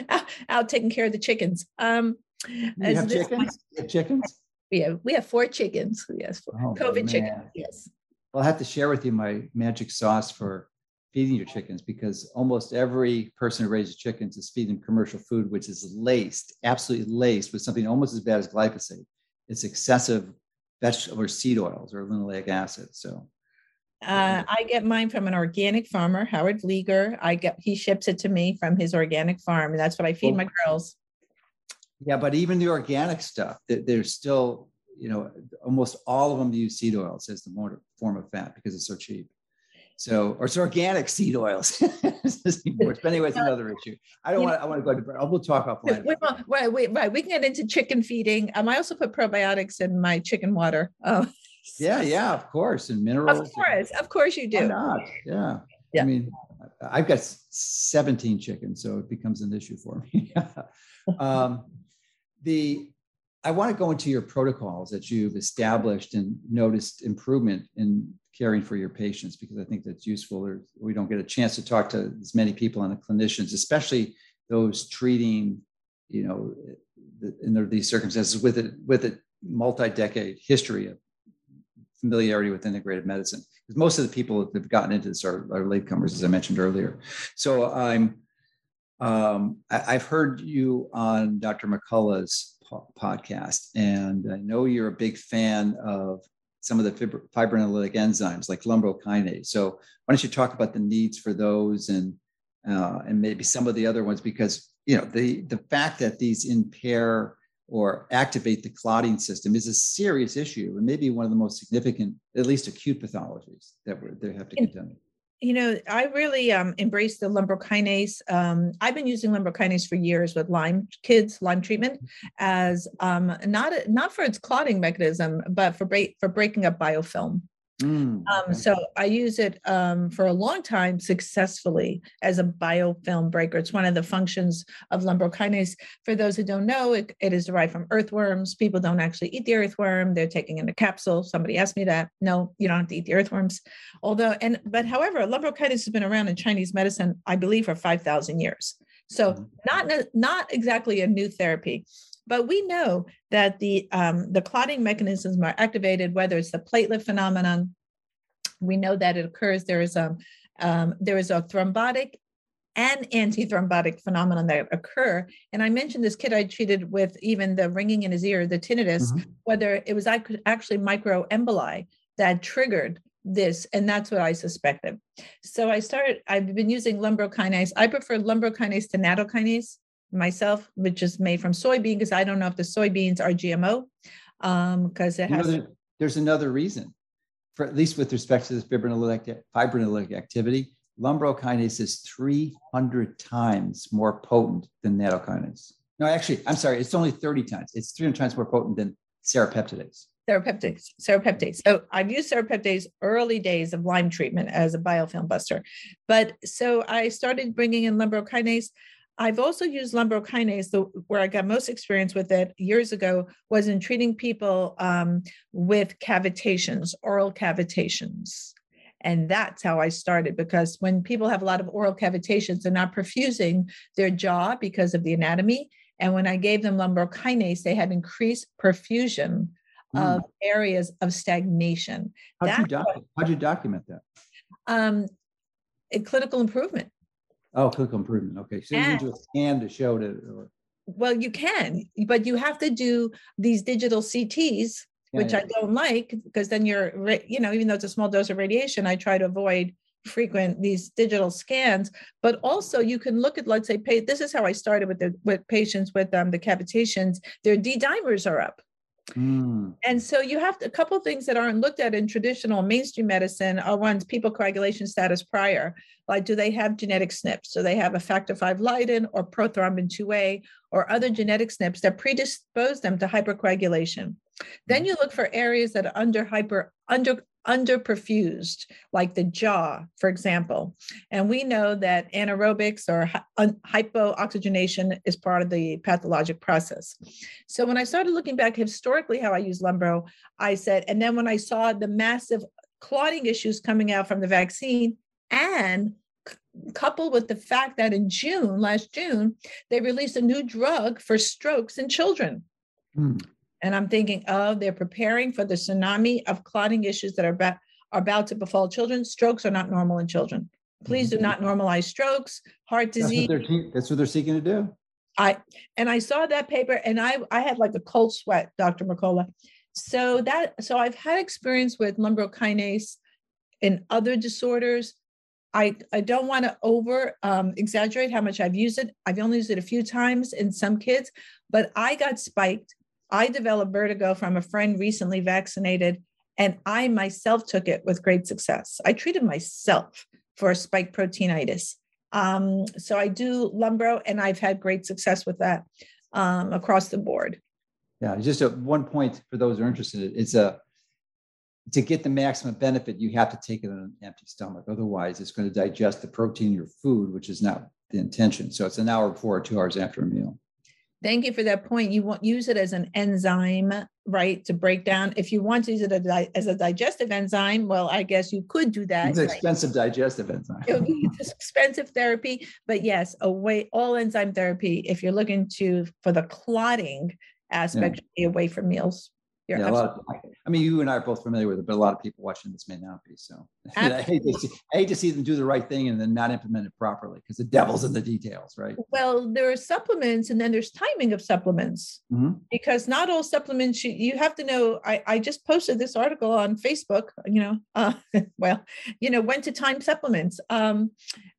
out, out taking care of the chickens. Um, You have chickens? You have chickens? Yeah, we have four chickens. Yes, four. Oh, COVID chickens. Yes. Well, I have to share with you my magic sauce for feeding your chickens, because almost every person who raises chickens is feeding commercial food, which is laced, absolutely laced with something almost as bad as glyphosate. It's excessive vegetable or seed oils or linoleic acid. So uh, I get mine from an organic farmer, Howard Leager. I get he ships it to me from his organic farm, and that's what I feed oh. my girls. Yeah, but even the organic stuff, there's still, you know, almost all of them use seed oils as the form of fat because it's so cheap. So, or it's organic seed oils. But anyway, it's another issue. I don't you want. Know, I want to go into. We'll talk offline. Wait, wait, wait, wait. We can get into chicken feeding. Um, I also put probiotics in my chicken water. Oh. Yeah, yeah, of course, and minerals. Of course, and, of course, you do. Why not? Yeah. yeah, I mean, I've got seventeen chickens, so it becomes an issue for me. um, The, I want to go into your protocols that you've established and noticed improvement in caring for your patients, because I think that's useful. Or we don't get a chance to talk to as many people and the clinicians, especially those treating, you know, the, in their, these circumstances with it, with a multi-decade history of familiarity with integrative medicine. Because most of the people that have gotten into this are, are latecomers, as I mentioned earlier. So I'm. Um, I, I've heard you on Doctor McCullough's po- podcast, and I know you're a big fan of some of the fibr- fibrinolytic enzymes like lumbrokinase. So why don't you talk about the needs for those and, uh, and maybe some of the other ones, because, you know, the, the fact that these impair or activate the clotting system is a serious issue, and maybe one of the most significant, at least acute pathologies that we're, they have to contend with. You know, I really um, embrace the lumbrokinase. Um, I've been using lumbrokinase for years with Lyme kids, Lyme treatment, as um, not a, not for its clotting mechanism, but for break, for breaking up biofilm. Mm, okay. um, so I use it um, for a long time successfully as a biofilm breaker. It's one of the functions of lumbrokinase. For those who don't know, it, it is derived from earthworms. People don't actually eat the earthworm. They're taking in a capsule. Somebody asked me that. No, you don't have to eat the earthworms. Although, and, but however, lumbrokinase has been around in Chinese medicine, I believe, for five thousand years. So mm-hmm. not, not exactly a new therapy. But we know that the um, the clotting mechanisms are activated, whether it's the platelet phenomenon, we know that it occurs. There is a, um, there is a thrombotic and antithrombotic phenomenon that occur. And I mentioned this kid I treated with even the ringing in his ear, the tinnitus, mm-hmm. whether it was actually microemboli that triggered this, and that's what I suspected. So I started, I've been using lumbrokinase. I prefer lumbrokinase to nattokinase myself, which is made from soybean, because I don't know if the soybeans are G M O, um, because it has- you know, there, There's another reason, for at least with respect to this fibrinolytic, fibrinolytic activity, lumbrokinase is three hundred times more potent than nattokinase. No, actually, I'm sorry, it's only thirty times. It's three hundred times more potent than serapeptidase. Serapeptase, serapeptase. So I've used serapeptase early days of Lyme treatment as a biofilm buster. But so I started bringing in lumbrokinase. I've also used lumbrokinase, the, where I got most experience with it years ago, was in treating people um, with cavitations, oral cavitations. And that's how I started, because when people have a lot of oral cavitations, they're not perfusing their jaw because of the anatomy. And when I gave them lumbrokinase, they had increased perfusion mm. of areas of stagnation. How'd, that's you, docu- what, how'd you document that? Um, a clinical improvement. Oh, clinical improvement. Okay. So and, you do a scan to show it. Or... Well, you can, but you have to do these digital C Ts, yeah, which yeah. I don't like, because then you're, you know, even though it's a small dose of radiation, I try to avoid frequent these digital scans. But also you can look at, let's say, this is how I started with the with patients with um, the cavitations, their D dimers are up. Mm. And so you have to, a couple of things that aren't looked at in traditional mainstream medicine are ones, people coagulation status prior, like do they have genetic S N Ps? So they have a factor five Leiden or prothrombin two A or other genetic S N Ps that predispose them to hypercoagulation. Mm. Then you look for areas that are under hyper, under, under perfused, like the jaw, for example. And we know that anaerobics or hypooxygenation is part of the pathologic process. So when I started looking back historically how I use lumbro, I said, and then when I saw the massive clotting issues coming out from the vaccine, and c- coupled with the fact that in June, last June, they released a new drug for strokes in children. Mm. And I'm thinking, oh, they're preparing for the tsunami of clotting issues that are, ba- are about to befall children. Strokes are not normal in children. Please do not normalize strokes, heart disease. That's what they're, that's what they're seeking to do. I And I saw that paper, and I, I had like a cold sweat, Doctor Mercola. So that so I've had experience with lumbrokinase and other disorders. I, I don't want to over um, exaggerate how much I've used it. I've only used it a few times in some kids, but I got spiked. I developed vertigo from a friend recently vaccinated, and I myself took it with great success. I treated myself for spike proteinitis. Um, so I do lumbro, and I've had great success with that um, across the board. Yeah, just at one point for those who are interested, it's a, to get the maximum benefit, you have to take it on an empty stomach. Otherwise, it's going to digest the protein in your food, which is not the intention. So it's an hour before or two hours after a meal. Thank you for that point. You won't use it as an enzyme, right, to break down. If you want to use it as a digestive enzyme, well, I guess you could do that. It's an expensive right? digestive enzyme. It's expensive therapy, but yes, away all enzyme therapy. If you're looking to for the clotting aspect, yeah. away from meals. You're yeah, a lot of, I mean, you and I are both familiar with it, but a lot of people watching this may not be. So I hate, to see, I hate to see them do the right thing and then not implement it properly, because the devil's in the details, right? Well, there are supplements, and then there's timing of supplements, mm-hmm. because not all supplements, you, you have to know, I, I just posted this article on Facebook, you know, uh, well, you know, when to time supplements. Um,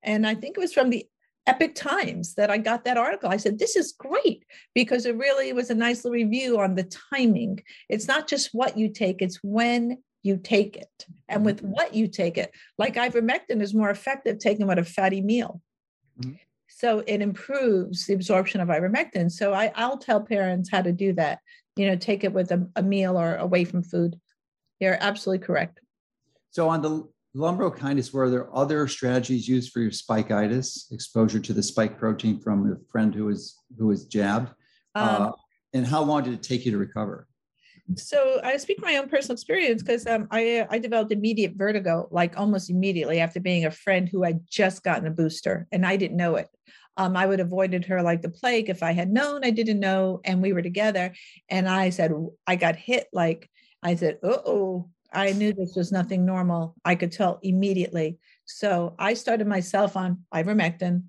and I think it was from the Epic Times that I got that article. I said, this is great, because it really was a nice little review on the timing. It's not just what you take, it's when you take it and with what you take it. Like ivermectin is more effective taken with a fatty meal. Mm-hmm. So it improves the absorption of ivermectin. So I, I'll tell parents how to do that. You know, take it with a, a meal or away from food. You're absolutely correct. So on the lumbrokinase, were there other strategies used for your spikeitis, exposure to the spike protein from a friend who was who was jabbed? Um, uh, and how long did it take you to recover? So I speak my own personal experience, because um, I, I developed immediate vertigo, like almost immediately after being a friend who had just gotten a booster, and I didn't know it. Um, I would have avoided her like the plague if I had known I didn't know, and we were together. And I said, I got hit like, I said, uh-oh. I knew this was nothing normal. I could tell immediately. So I started myself on ivermectin.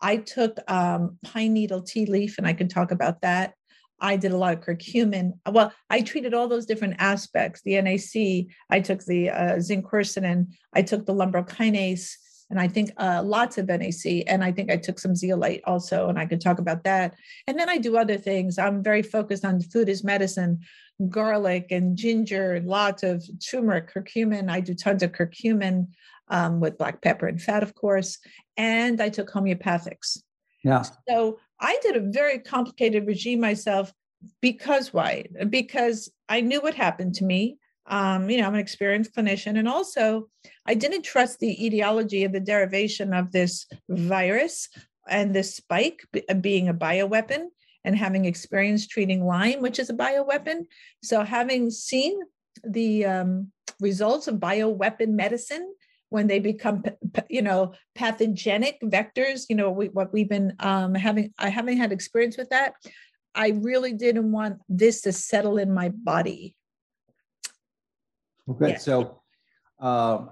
I took um, pine needle tea leaf, and I can talk about that. I did a lot of curcumin. Well, I treated all those different aspects. The N A C, I took the uh, zinc quercetin, I took the lumbrokinase, and I think uh, lots of N A C. And I think I took some zeolite also, and I could talk about that. And then I do other things. I'm very focused on food as medicine, garlic and ginger, lots of turmeric, curcumin. I do tons of curcumin um, with black pepper and fat, of course. And I took homeopathics. Yeah. So I did a very complicated regime myself. Because why? Because I knew what happened to me. Um, you know, I'm an experienced clinician. And also, I didn't trust the etiology of the derivation of this virus and this spike b- being a bioweapon, and having experience treating Lyme, which is a bioweapon. So having seen the um, results of bioweapon medicine, when they become, you know, pathogenic vectors, you know, we, what we've been um, having, I haven't had experience with that. I really didn't want this to settle in my body. Okay, yeah. So uh,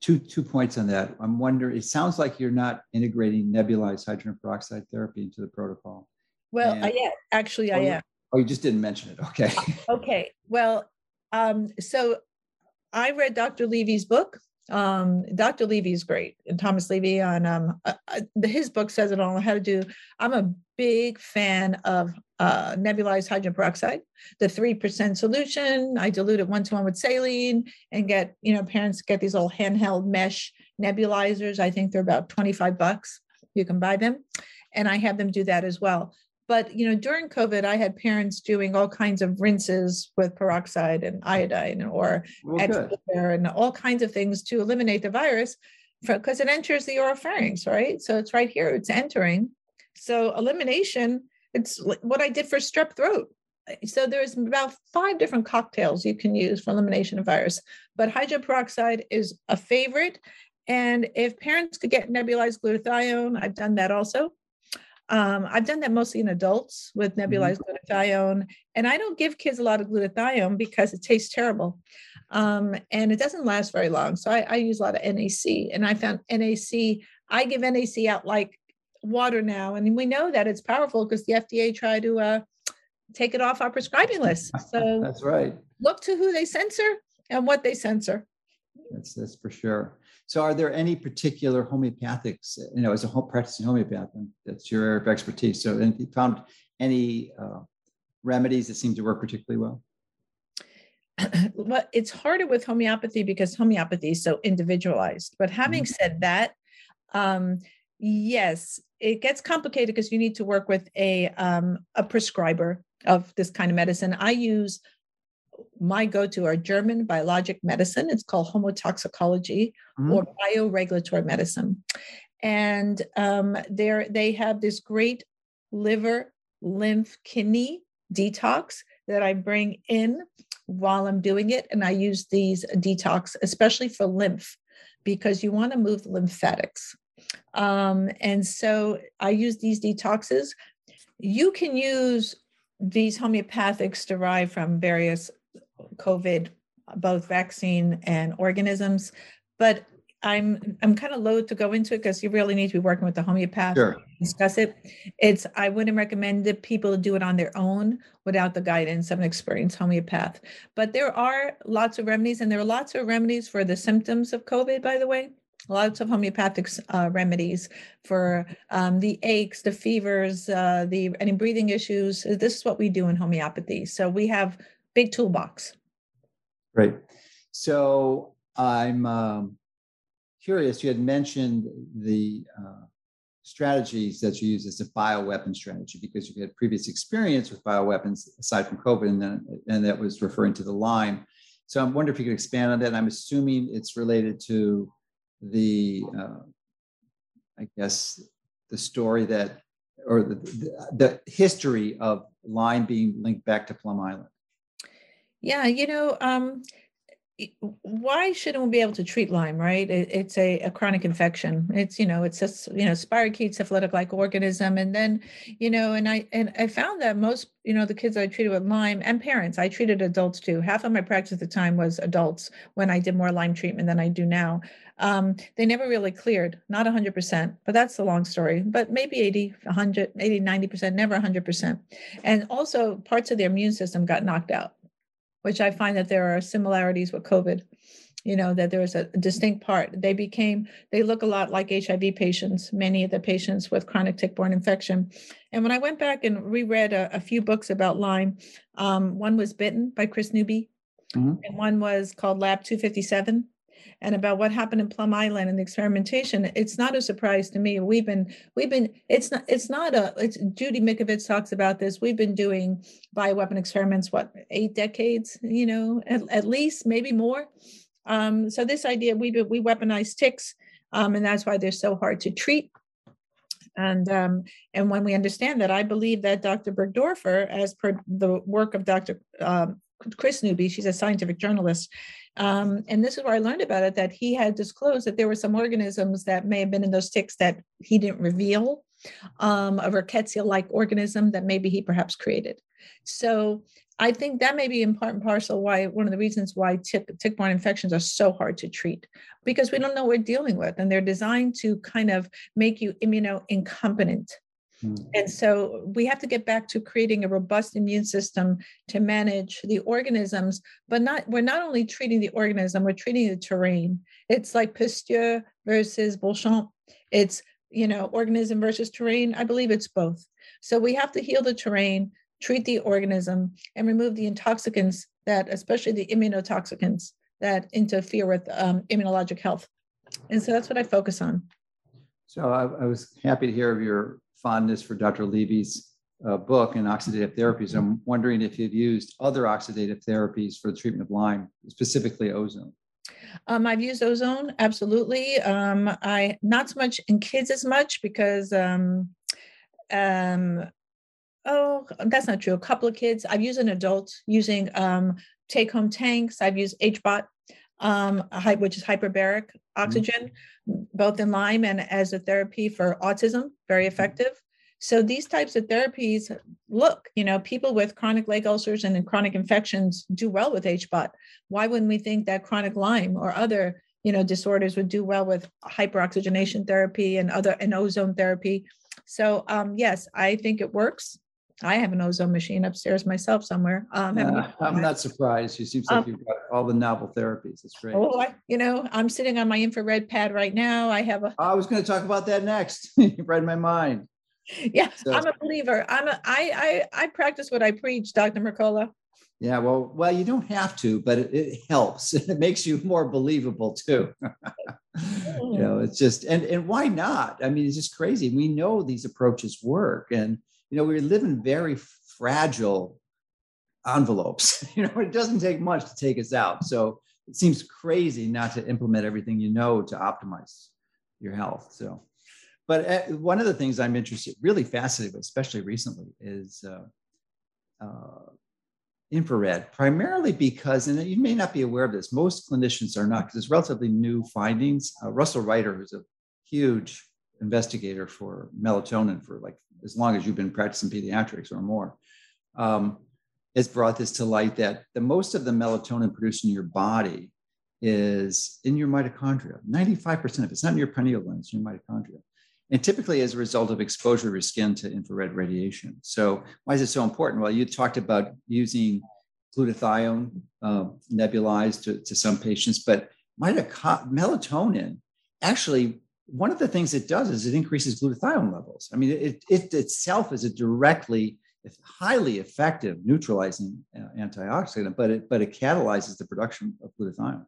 two two points on that. I'm wondering, it sounds like you're not integrating nebulized hydrogen peroxide therapy into the protocol. Well, and, I am. Actually, oh, I am. Oh, you just didn't mention it. Okay. Okay. Well, um, so I read Doctor Levy's book. Um, Doctor Levy is great, and Thomas Levy on um, uh, his book says it all, how to do. I'm a big fan of uh, nebulized hydrogen peroxide, the three percent solution. I dilute it one to one with saline and get, you know, parents get these little handheld mesh nebulizers. I think they're about twenty-five bucks. You can buy them. And I have them do that as well. But, you know, during COVID, I had parents doing all kinds of rinses with peroxide and iodine or well, and all kinds of things to eliminate the virus, because it enters the oropharynx, right? So it's right here, it's entering. So elimination, it's what I did for strep throat. So there's about five different cocktails you can use for elimination of virus. But hydrogen peroxide is a favorite. And if parents could get nebulized glutathione, I've done that also. Um, I've done that mostly in adults with nebulized mm-hmm. glutathione, and I don't give kids a lot of glutathione because it tastes terrible, um, and it doesn't last very long. So I, I use a lot of N A C, and I found N A C, I give N A C out like water now, and we know that it's powerful because the F D A tried to uh, take it off our prescribing list. So that's right. Look to who they censor and what they censor. That's that's for sure. So are there any particular homeopathics, you know, as a home practicing homeopath, that's your area of expertise. So have you found any uh, remedies that seem to work particularly well? Well, it's harder with homeopathy because homeopathy is so individualized. But having mm-hmm. said that, um, yes, it gets complicated because you need to work with a um, a prescriber of this kind of medicine. I use my go-to are German biologic medicine. It's called homotoxicology mm-hmm. or bioregulatory medicine. And um, there they have this great liver, lymph, kidney detox that I bring in while I'm doing it. And I use these detox, especially for lymph, because you want to move the lymphatics. Um, and so I use these detoxes. You can use these homeopathics derived from various COVID, both vaccine and organisms, but I'm I'm kind of loath to go into it because you really need to be working with the homeopath sure. to discuss it. It's I wouldn't recommend that people do it on their own without the guidance of an experienced homeopath. But there are lots of remedies, and there are lots of remedies for the symptoms of COVID, by the way. Lots of homeopathic uh, remedies for um, the aches, the fevers, uh, the any breathing issues. This is what we do in homeopathy. So we have big toolbox. Great. So I'm um, curious, you had mentioned the uh, strategies that you use as a bioweapon strategy because you've had previous experience with bioweapons aside from COVID, and, then, and that was referring to the Lyme. So I'm wondering if you could expand on that. I'm assuming it's related to the, uh, I guess, the story that, or the, the, the history of Lyme being linked back to Plum Island. Yeah, you know, um, why shouldn't we be able to treat Lyme, right? It, it's a, a chronic infection. It's, you know, it's just, you know, spirochete, syphilitic-like organism. And then, you know, and I, and I found that most, you know, the kids I treated with Lyme, and parents, I treated adults too. Half of my practice at the time was adults when I did more Lyme treatment than I do now. Um, they never really cleared, not one hundred percent, but that's the long story, but maybe eighty, one hundred, eighty, ninety percent, never one hundred percent. And also parts of their immune system got knocked out, which I find that there are similarities with COVID, you know, that there was a distinct part. They became, they look a lot like H I V patients, many of the patients with chronic tick-borne infection. And when I went back and reread a, a few books about Lyme, um, one was Bitten by Chris Newby, mm-hmm. and one was called Lab two fifty-seven. And about what happened in Plum Island and the experimentation, it's not a surprise to me. We've been, we've been, it's not, it's not a, it's Judy Mikovits talks about this. We've been doing bioweapon experiments, what, eight decades, you know, at, at least, maybe more. Um, so this idea, we we weaponize ticks, um, and that's why they're so hard to treat. And um, and when we understand that, I believe that Doctor Burgdorfer, as per the work of Doctor Um, Chris Newby, she's a scientific journalist. Um, and this is where I learned about it, that he had disclosed that there were some organisms that may have been in those ticks that he didn't reveal, um, a rickettsia-like organism that maybe he perhaps created. So I think that may be in part and parcel why, one of the reasons why tick, tick-borne infections are so hard to treat, because we don't know what we're dealing with, and they're designed to kind of make you immuno-incompetent. And so we have to get back to creating a robust immune system to manage the organisms, but not, we're not only treating the organism, we're treating the terrain. It's like Pasteur versus Beauchamp. It's, you know, organism versus terrain. I believe it's both. So we have to heal the terrain, treat the organism, and remove the intoxicants that, especially the immunotoxicants that interfere with um, immunologic health. And so that's what I focus on. So I, I was happy to hear of your fondness for Doctor Levy's uh, book and oxidative therapies. I'm wondering if you've used other oxidative therapies for the treatment of Lyme, specifically ozone. Um, I've used ozone, absolutely. Um, I not so much in kids as much because, um, um, oh, that's not true. A couple of kids. I've used an adult using um, take-home tanks. I've used H B O T. Um, which is hyperbaric oxygen, mm-hmm. both in Lyme and as a therapy for autism, very effective. So these types of therapies, look, you know, people with chronic leg ulcers and chronic infections do well with H B O T. Why wouldn't we think that chronic Lyme or other, you know, disorders would do well with hyperoxygenation therapy and other and ozone therapy? So um, yes, I think it works. I have an ozone machine upstairs myself somewhere. Um, uh, I'm not surprised. You seem um, like you've got all the novel therapies. It's great. Oh, I, you know, I'm sitting on my infrared pad right now. I have a. I was going to talk about that next. You read my mind. Yeah, so. I'm a believer. I'm a. I I I practice what I preach, Doctor Mercola. Yeah, well, well, you don't have to, but it, it helps. It makes you more believable too. You know, it's just and and why not? I mean, it's just crazy. We know these approaches work and. You know, we live in very fragile envelopes. You know, it doesn't take much to take us out. So it seems crazy not to implement everything you know to optimize your health. So, but one of the things I'm interested, really fascinated with, especially recently, is uh, uh, infrared, primarily because, and you may not be aware of this, most clinicians are not, because it's relatively new findings. Uh, Russell Reiter, who's a huge investigator for melatonin for like as long as you've been practicing pediatrics or more, um, has brought this to light that the most of the melatonin produced in your body is in your mitochondria. ninety-five percent of it. It's not in your pineal gland, it's in your mitochondria. And typically as a result of exposure of your skin to infrared radiation. So why is it so important? Well, you talked about using glutathione uh, nebulized to, to some patients, but mitoc- melatonin actually one of the things it does is it increases glutathione levels. I mean, it, it itself is a directly, highly effective neutralizing uh, antioxidant, but it but it catalyzes the production of glutathione.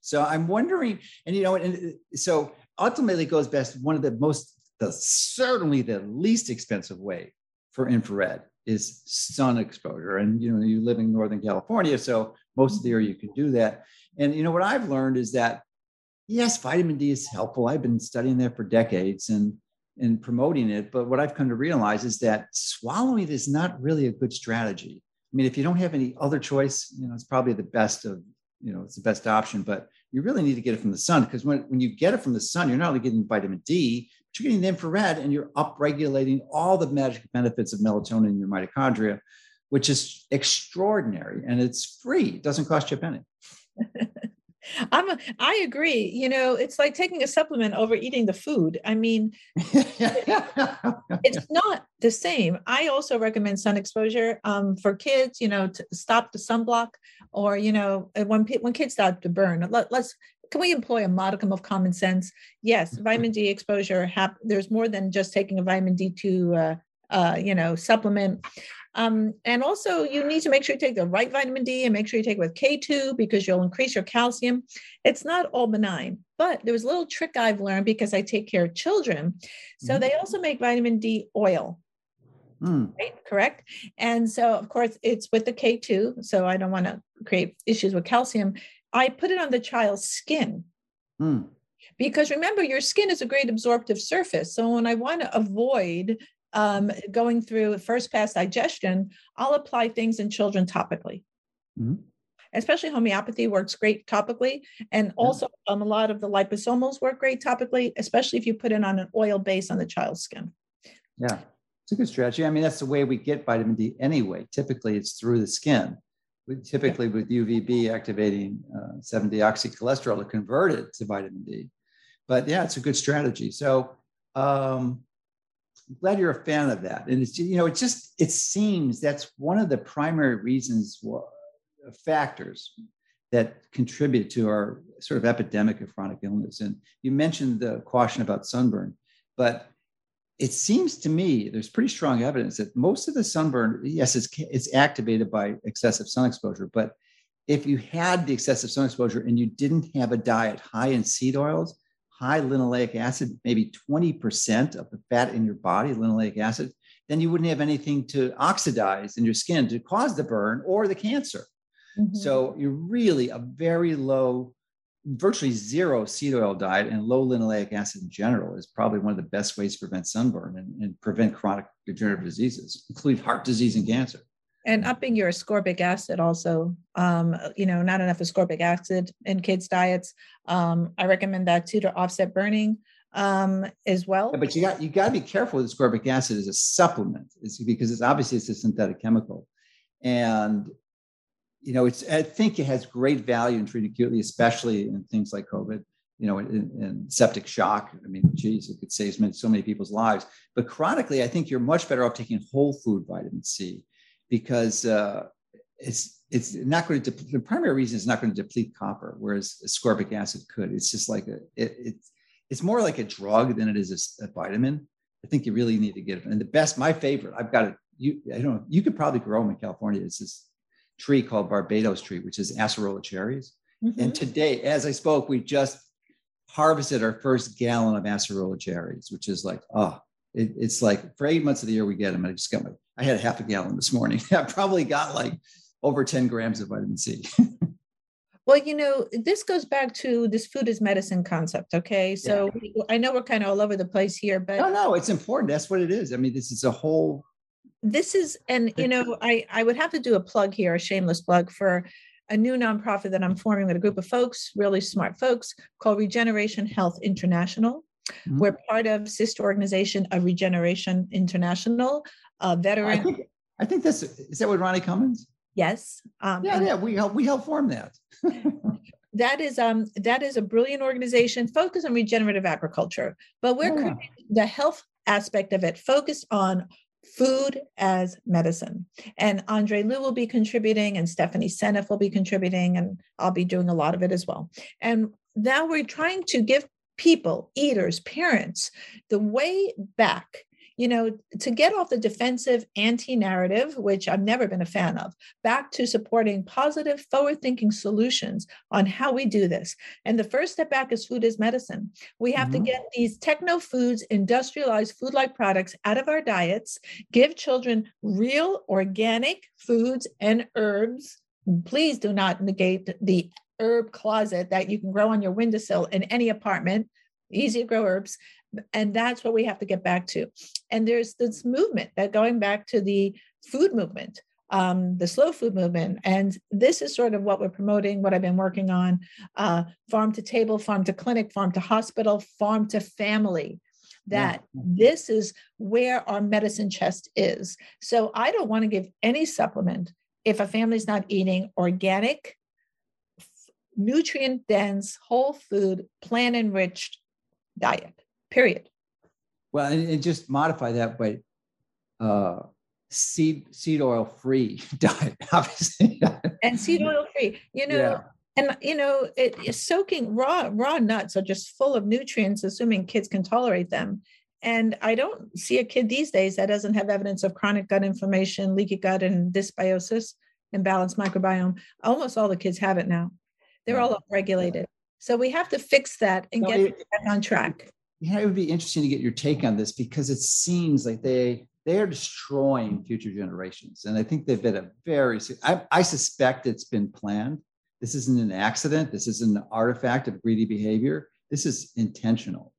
So I'm wondering, and you know, and so ultimately it goes best. One of the most, the certainly the least expensive way for infrared is sun exposure, and you know, you live in Northern California, so most of the year you can do that. And you know, what I've learned is that. Yes, vitamin D is helpful. I've been studying that for decades and, and promoting it. But what I've come to realize is that swallowing it is not really a good strategy. I mean, if you don't have any other choice, you know, it's probably the best of you know, it's the best option, but you really need to get it from the sun, because when, when you get it from the sun, you're not only getting vitamin D, but you're getting the infrared, and you're upregulating all the magic benefits of melatonin in your mitochondria, which is extraordinary, and it's free. It doesn't cost you a penny. I'm a, I agree. You know, it's like taking a supplement over eating the food. I mean, it's not the same. I also recommend sun exposure um, for kids, you know, to stop the sunblock, or, you know, when, when kids start to burn, let, let's, can we employ a modicum of common sense? Yes. Vitamin D exposure. Hap- there's more than just taking a vitamin D two, uh, uh, you know, supplement. Um, and also you need to make sure you take the right vitamin D, and make sure you take it with K two, because you'll increase your calcium. It's not all benign, but there was a little trick I've learned because I take care of children. So mm-hmm. they also make vitamin D oil, mm. right? Correct. And so of course it's with the K two. So I don't want to create issues with calcium. I put it on the child's skin. Mm. Because remember, your skin is a great absorptive surface. So when I want to avoid Um, going through first pass digestion, I'll apply things in children topically, mm-hmm. especially homeopathy works great topically. And also yeah. um, a lot of the liposomals work great topically, especially if you put it on an oil base on the child's skin. Yeah, it's a good strategy. I mean, that's the way we get vitamin D anyway. Typically it's through the skin. We, typically with U V B activating uh, seven-deoxycholesterol to convert it to vitamin D. But yeah, it's a good strategy. So, um, I'm glad you're a fan of that. And it's, you know, it just, it seems that's one of the primary reasons, factors that contribute to our sort of epidemic of chronic illness. And you mentioned the caution about sunburn, but it seems to me there's pretty strong evidence that most of the sunburn, yes, it's, it's activated by excessive sun exposure, but if you had the excessive sun exposure and you didn't have a diet high in seed oils, high linoleic acid, maybe twenty percent of the fat in your body, linoleic acid, then you wouldn't have anything to oxidize in your skin to cause the burn or the cancer. Mm-hmm. So you're really a very low, virtually zero seed oil diet and low linoleic acid in general is probably one of the best ways to prevent sunburn and, and prevent chronic degenerative diseases, including heart disease and cancer. And upping your ascorbic acid also, um, you know, not enough ascorbic acid in kids' diets. Um, I recommend that too to offset burning um, as well. Yeah, but you got you got to be careful with ascorbic acid as a supplement, it's because it's obviously it's a synthetic chemical, and you know, it's I think it has great value in treating acutely, especially in things like COVID. You know, in, in septic shock. I mean, geez, it could save so many people's lives. But chronically, I think you're much better off taking whole food vitamin C. Because uh, it's it's not going to de- the primary reason is not going to deplete copper, whereas ascorbic acid could. It's just like a it, it's it's more like a drug than it is a, a vitamin. I think you really need to get it. And the best, my favorite, I've got it. You I don't know. You could probably grow them in California. It's this tree called Barbados tree, which is acerola cherries. Mm-hmm. And today, as I spoke, we just harvested our first gallon of acerola cherries, which is like ah. Oh, it's like for eight months of the year we get them. And I just got my, I had a half a gallon this morning. I probably got like over ten grams of vitamin C. Well, you know, this goes back to this food is medicine concept. Okay. So yeah. I know we're kind of all over the place here, but no, no, it's important. That's what it is. I mean, this is a whole, this is, and you know, I, I would have to do a plug here, a shameless plug for a new nonprofit that I'm forming with a group of folks, really smart folks called Regeneration Health International. Mm-hmm. We're part of sister organization of Regeneration International, uh, veteran. I think, I think that's, is that with Ronnie Cummins? Yes. Um, yeah, yeah. We help, we help form that. That is, um, that is a brilliant organization focused on regenerative agriculture, but we're oh, yeah. creating the health aspect of it focused on food as medicine. And Andre Liu will be contributing and Stephanie Seneff will be contributing, and I'll be doing a lot of it as well. And now we're trying to give people, eaters, parents, the way back, you know, to get off the defensive anti-narrative, which I've never been a fan of, back to supporting positive, forward-thinking solutions on how we do this. And the first step back is food is medicine. We have mm-hmm. to get these techno foods, industrialized food-like products out of our diets, give children real organic foods and herbs. Please do not negate the herb closet that you can grow on your windowsill in any apartment, easy to grow herbs. And that's what we have to get back to. And there's this movement that going back to the food movement um, the slow food movement. And this is sort of what we're promoting, what I've been working on, uh, farm to table, farm to clinic, farm to hospital, farm to family. That this is where our medicine chest is. So I don't want to give any supplement if a family's not eating organic, nutrient dense, whole food, plant enriched diet, period. Well, and, and just modify that by uh, seed, seed oil free diet, obviously. And seed oil free, you know. Yeah. And, you know, it is soaking raw, raw nuts are just full of nutrients, assuming kids can tolerate them. And I don't see a kid these days that doesn't have evidence of chronic gut inflammation, leaky gut, and dysbiosis, imbalanced microbiome. Almost all the kids have it now. They're all upregulated. So we have to fix that and so get it, back on track. Yeah, you know, it would be interesting to get your take on this, because it seems like they... they are destroying future generations. And I think they've been a very, I, I suspect it's been planned. This isn't an accident. This isn't an artifact of greedy behavior. This is intentional.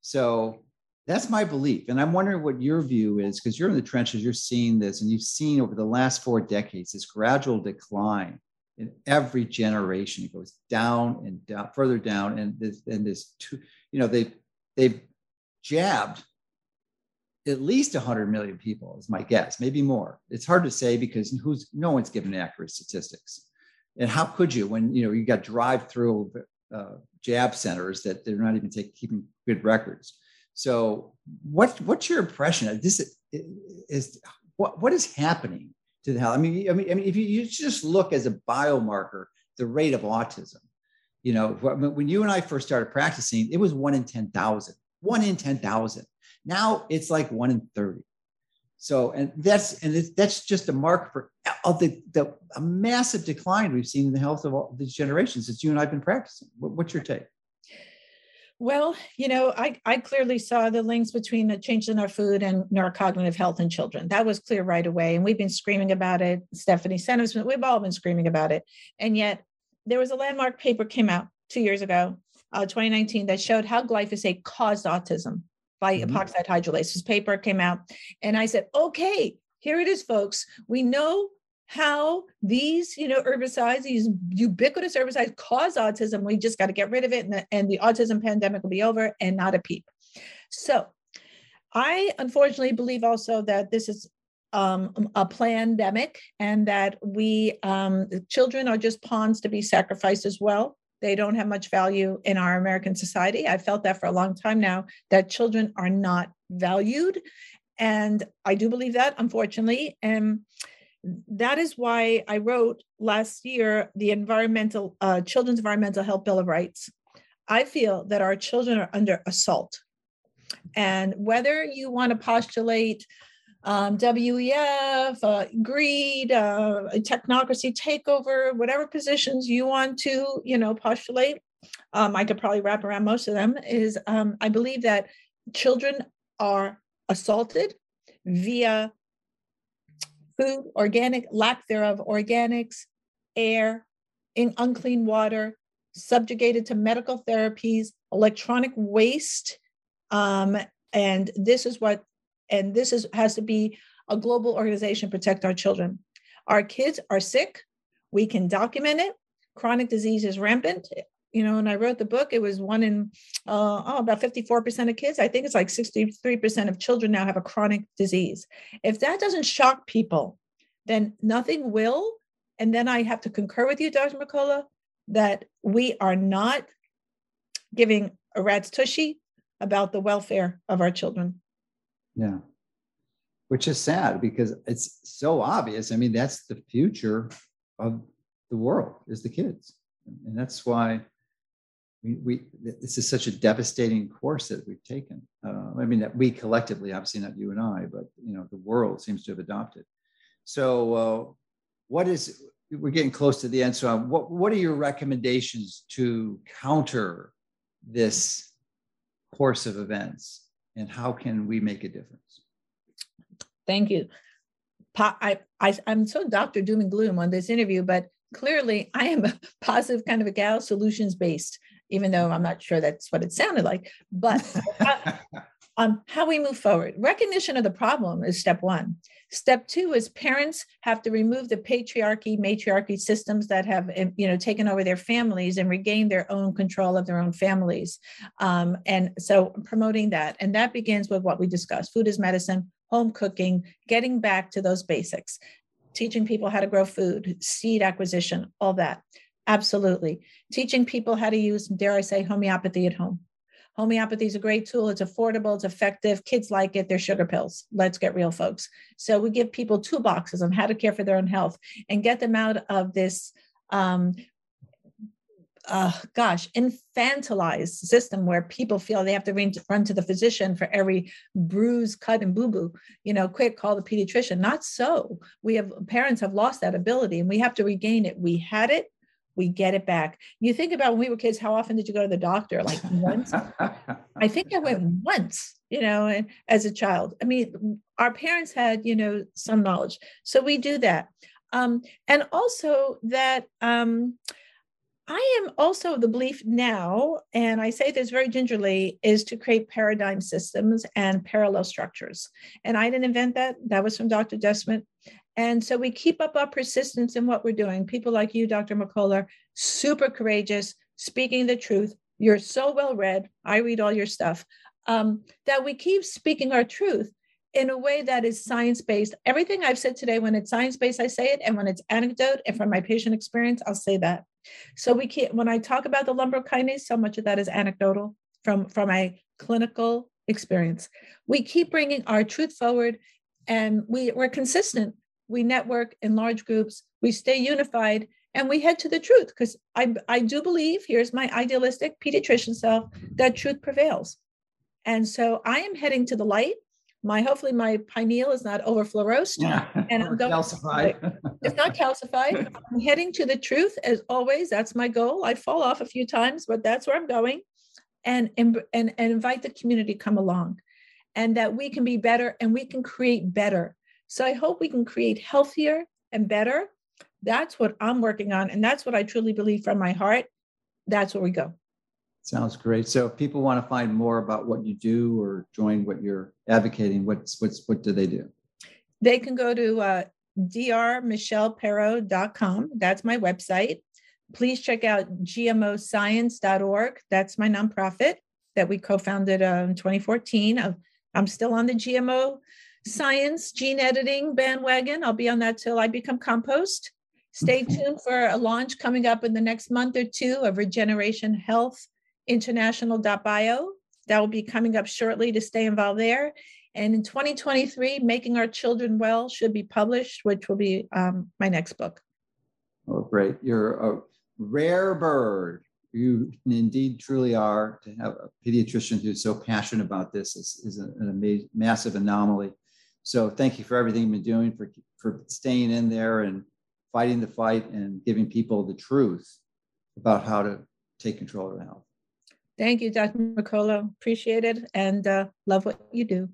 So that's my belief. And I'm wondering what your view is, because you're in the trenches, you're seeing this, and you've seen over the last four decades, this gradual decline in every generation. It goes down and down, further down. And this, and this two, you know, they, they've jabbed at least one hundred million people is my guess, maybe more. It's hard to say because who's, no one's given accurate statistics. And how could you, when you know you got drive-through uh, jab centers that they're not even take, keeping good records? So, what what's your impression of this? Is, is what what is happening to the health? I mean, I mean, I mean, if you, you just look as a biomarker, the rate of autism. You know, when you and I first started practicing, it was one in ten thousand. One in ten thousand. Now it's like one in thirty. So, and that's and it's, that's just a mark for of the, the a massive decline we've seen in the health of all these generations since you and I've been practicing. What, what's your take? Well, you know, I I clearly saw the links between the changes in our food and neurocognitive health in children. That was clear right away, and we've been screaming about it. Stephanie Seneff, we've all been screaming about it, and yet there was a landmark paper came out two years ago, uh, twenty nineteen, that showed how glyphosate caused autism by mm-hmm. epoxide hydrolase. This paper came out, and I said, okay, here it is, folks. We know how these, you know, herbicides, these ubiquitous herbicides cause autism. We just got to get rid of it, and the, and the autism pandemic will be over, and not a peep. So I unfortunately believe also that this is um, a pandemic, and that we, um, children are just pawns to be sacrificed as well. They don't have much value in our American society. I felt that for a long time now, that children are not valued. And I do believe that, unfortunately. And that is why I wrote last year, the environmental uh, Children's Environmental Health Bill of Rights. I feel that our children are under assault. And whether you want to postulate Um, W E F, uh, greed, uh, technocracy takeover, whatever positions you want to, you know, postulate. Um, I could probably wrap around most of them. Is um, I believe that children are assaulted via food, organic, lack thereof, organics, air, in unclean water, subjugated to medical therapies, electronic waste, um, and this is what. And this is has to be a global organization to protect our children. Our kids are sick. We can document it. Chronic disease is rampant. You know, and I wrote the book. It was one in uh, oh, about fifty-four percent of kids. I think it's like sixty-three percent of children now have a chronic disease. If that doesn't shock people, then nothing will. And then I have to concur with you, Doctor McCullough, that we are not giving a rat's tushy about the welfare of our children. Yeah. Which is sad because it's so obvious. I mean, that's the future of the world is the kids. And that's why we, we this is such a devastating course that we've taken. Uh, I mean, that we collectively, obviously not you and I, but, you know, the world seems to have adopted. So uh, what is, we're getting close to the end. So uh, what, what are your recommendations to counter this course of events? And how can we make a difference? Thank you. Po- I, I, I'm so Doctor Doom and Gloom on this interview, but clearly I am a positive kind of a gal, solutions-based, even though I'm not sure that's what it sounded like. But I, Um, how we move forward. Recognition of the problem is step one. Step two is parents have to remove the patriarchy, matriarchy systems that have, you know, taken over their families and regain their own control of their own families. Um, and so promoting that, and that begins with what we discussed: food is medicine, home cooking, getting back to those basics, teaching people how to grow food, seed acquisition, all that. Absolutely. Teaching people how to use, dare I say, homeopathy at home. Homeopathy is a great tool. It's affordable. It's effective. Kids like it. They're sugar pills. Let's get real, folks. So we give people toolboxes on how to care for their own health and get them out of this, um, uh, gosh, infantilized system where people feel they have to run to the physician for every bruise, cut, and boo-boo. You know, quick, call the pediatrician. Not so. We have parents have lost that ability, and we have to regain it. We had it. We get it back. You think about when we were kids, how often did you go to the doctor? Like once? I think I went once, you know, as a child. I mean, our parents had, you know, some knowledge. So we do that. Um, and also that um, I am also the belief now, and I say this very gingerly, is to create paradigm systems and parallel structures. And I didn't invent that. That was from Doctor Desmond. And so we keep up our persistence in what we're doing. People like you, Doctor McCullough, super courageous, speaking the truth. You're so well-read. I read all your stuff. Um, that we keep speaking our truth in a way that is science-based. Everything I've said today, when it's science-based, I say it. And when it's anecdote and from my patient experience, I'll say that. So we keep, when I talk about the lumbrokinase, so much of that is anecdotal from, from my clinical experience. We keep bringing our truth forward, and we, we're consistent. We network in large groups, we stay unified, and we head to the truth. Because I, I do believe, here's my idealistic pediatrician self, that truth prevails. And so I am heading to the light. My, hopefully my pineal is not overfluorosed. Yeah, and I'm going calcified. It's not calcified. I'm heading to the truth as always. That's my goal. I fall off a few times, but that's where I'm going. And, and, and invite the community to come along, and that we can be better and we can create better. So I hope we can create healthier and better. That's what I'm working on. And that's what I truly believe from my heart. That's where we go. Sounds great. So if people want to find more about what you do or join what you're advocating, what's, what's, what do they do? They can go to uh, D R Michelle Pero dot com. That's my website. Please check out G M O Science dot org. That's my nonprofit that we co-founded uh, in twenty fourteen. I'm still on the G M O Science gene editing bandwagon. I'll be on that till I become compost. Stay tuned for a launch coming up in the next month or two of Regeneration Health International dot bio. That will be coming up shortly, to stay involved there. And in twenty twenty-three, Making Our Children Well should be published, which will be um, my next book. Oh, great. You're a rare bird. You indeed truly are. To have a pediatrician who's so passionate about this is, is an amazing, massive anomaly. So thank you for everything you've been doing, for, for staying in there and fighting the fight and giving people the truth about how to take control of their health. Thank you, Doctor McCullough. Appreciate it, and uh, love what you do.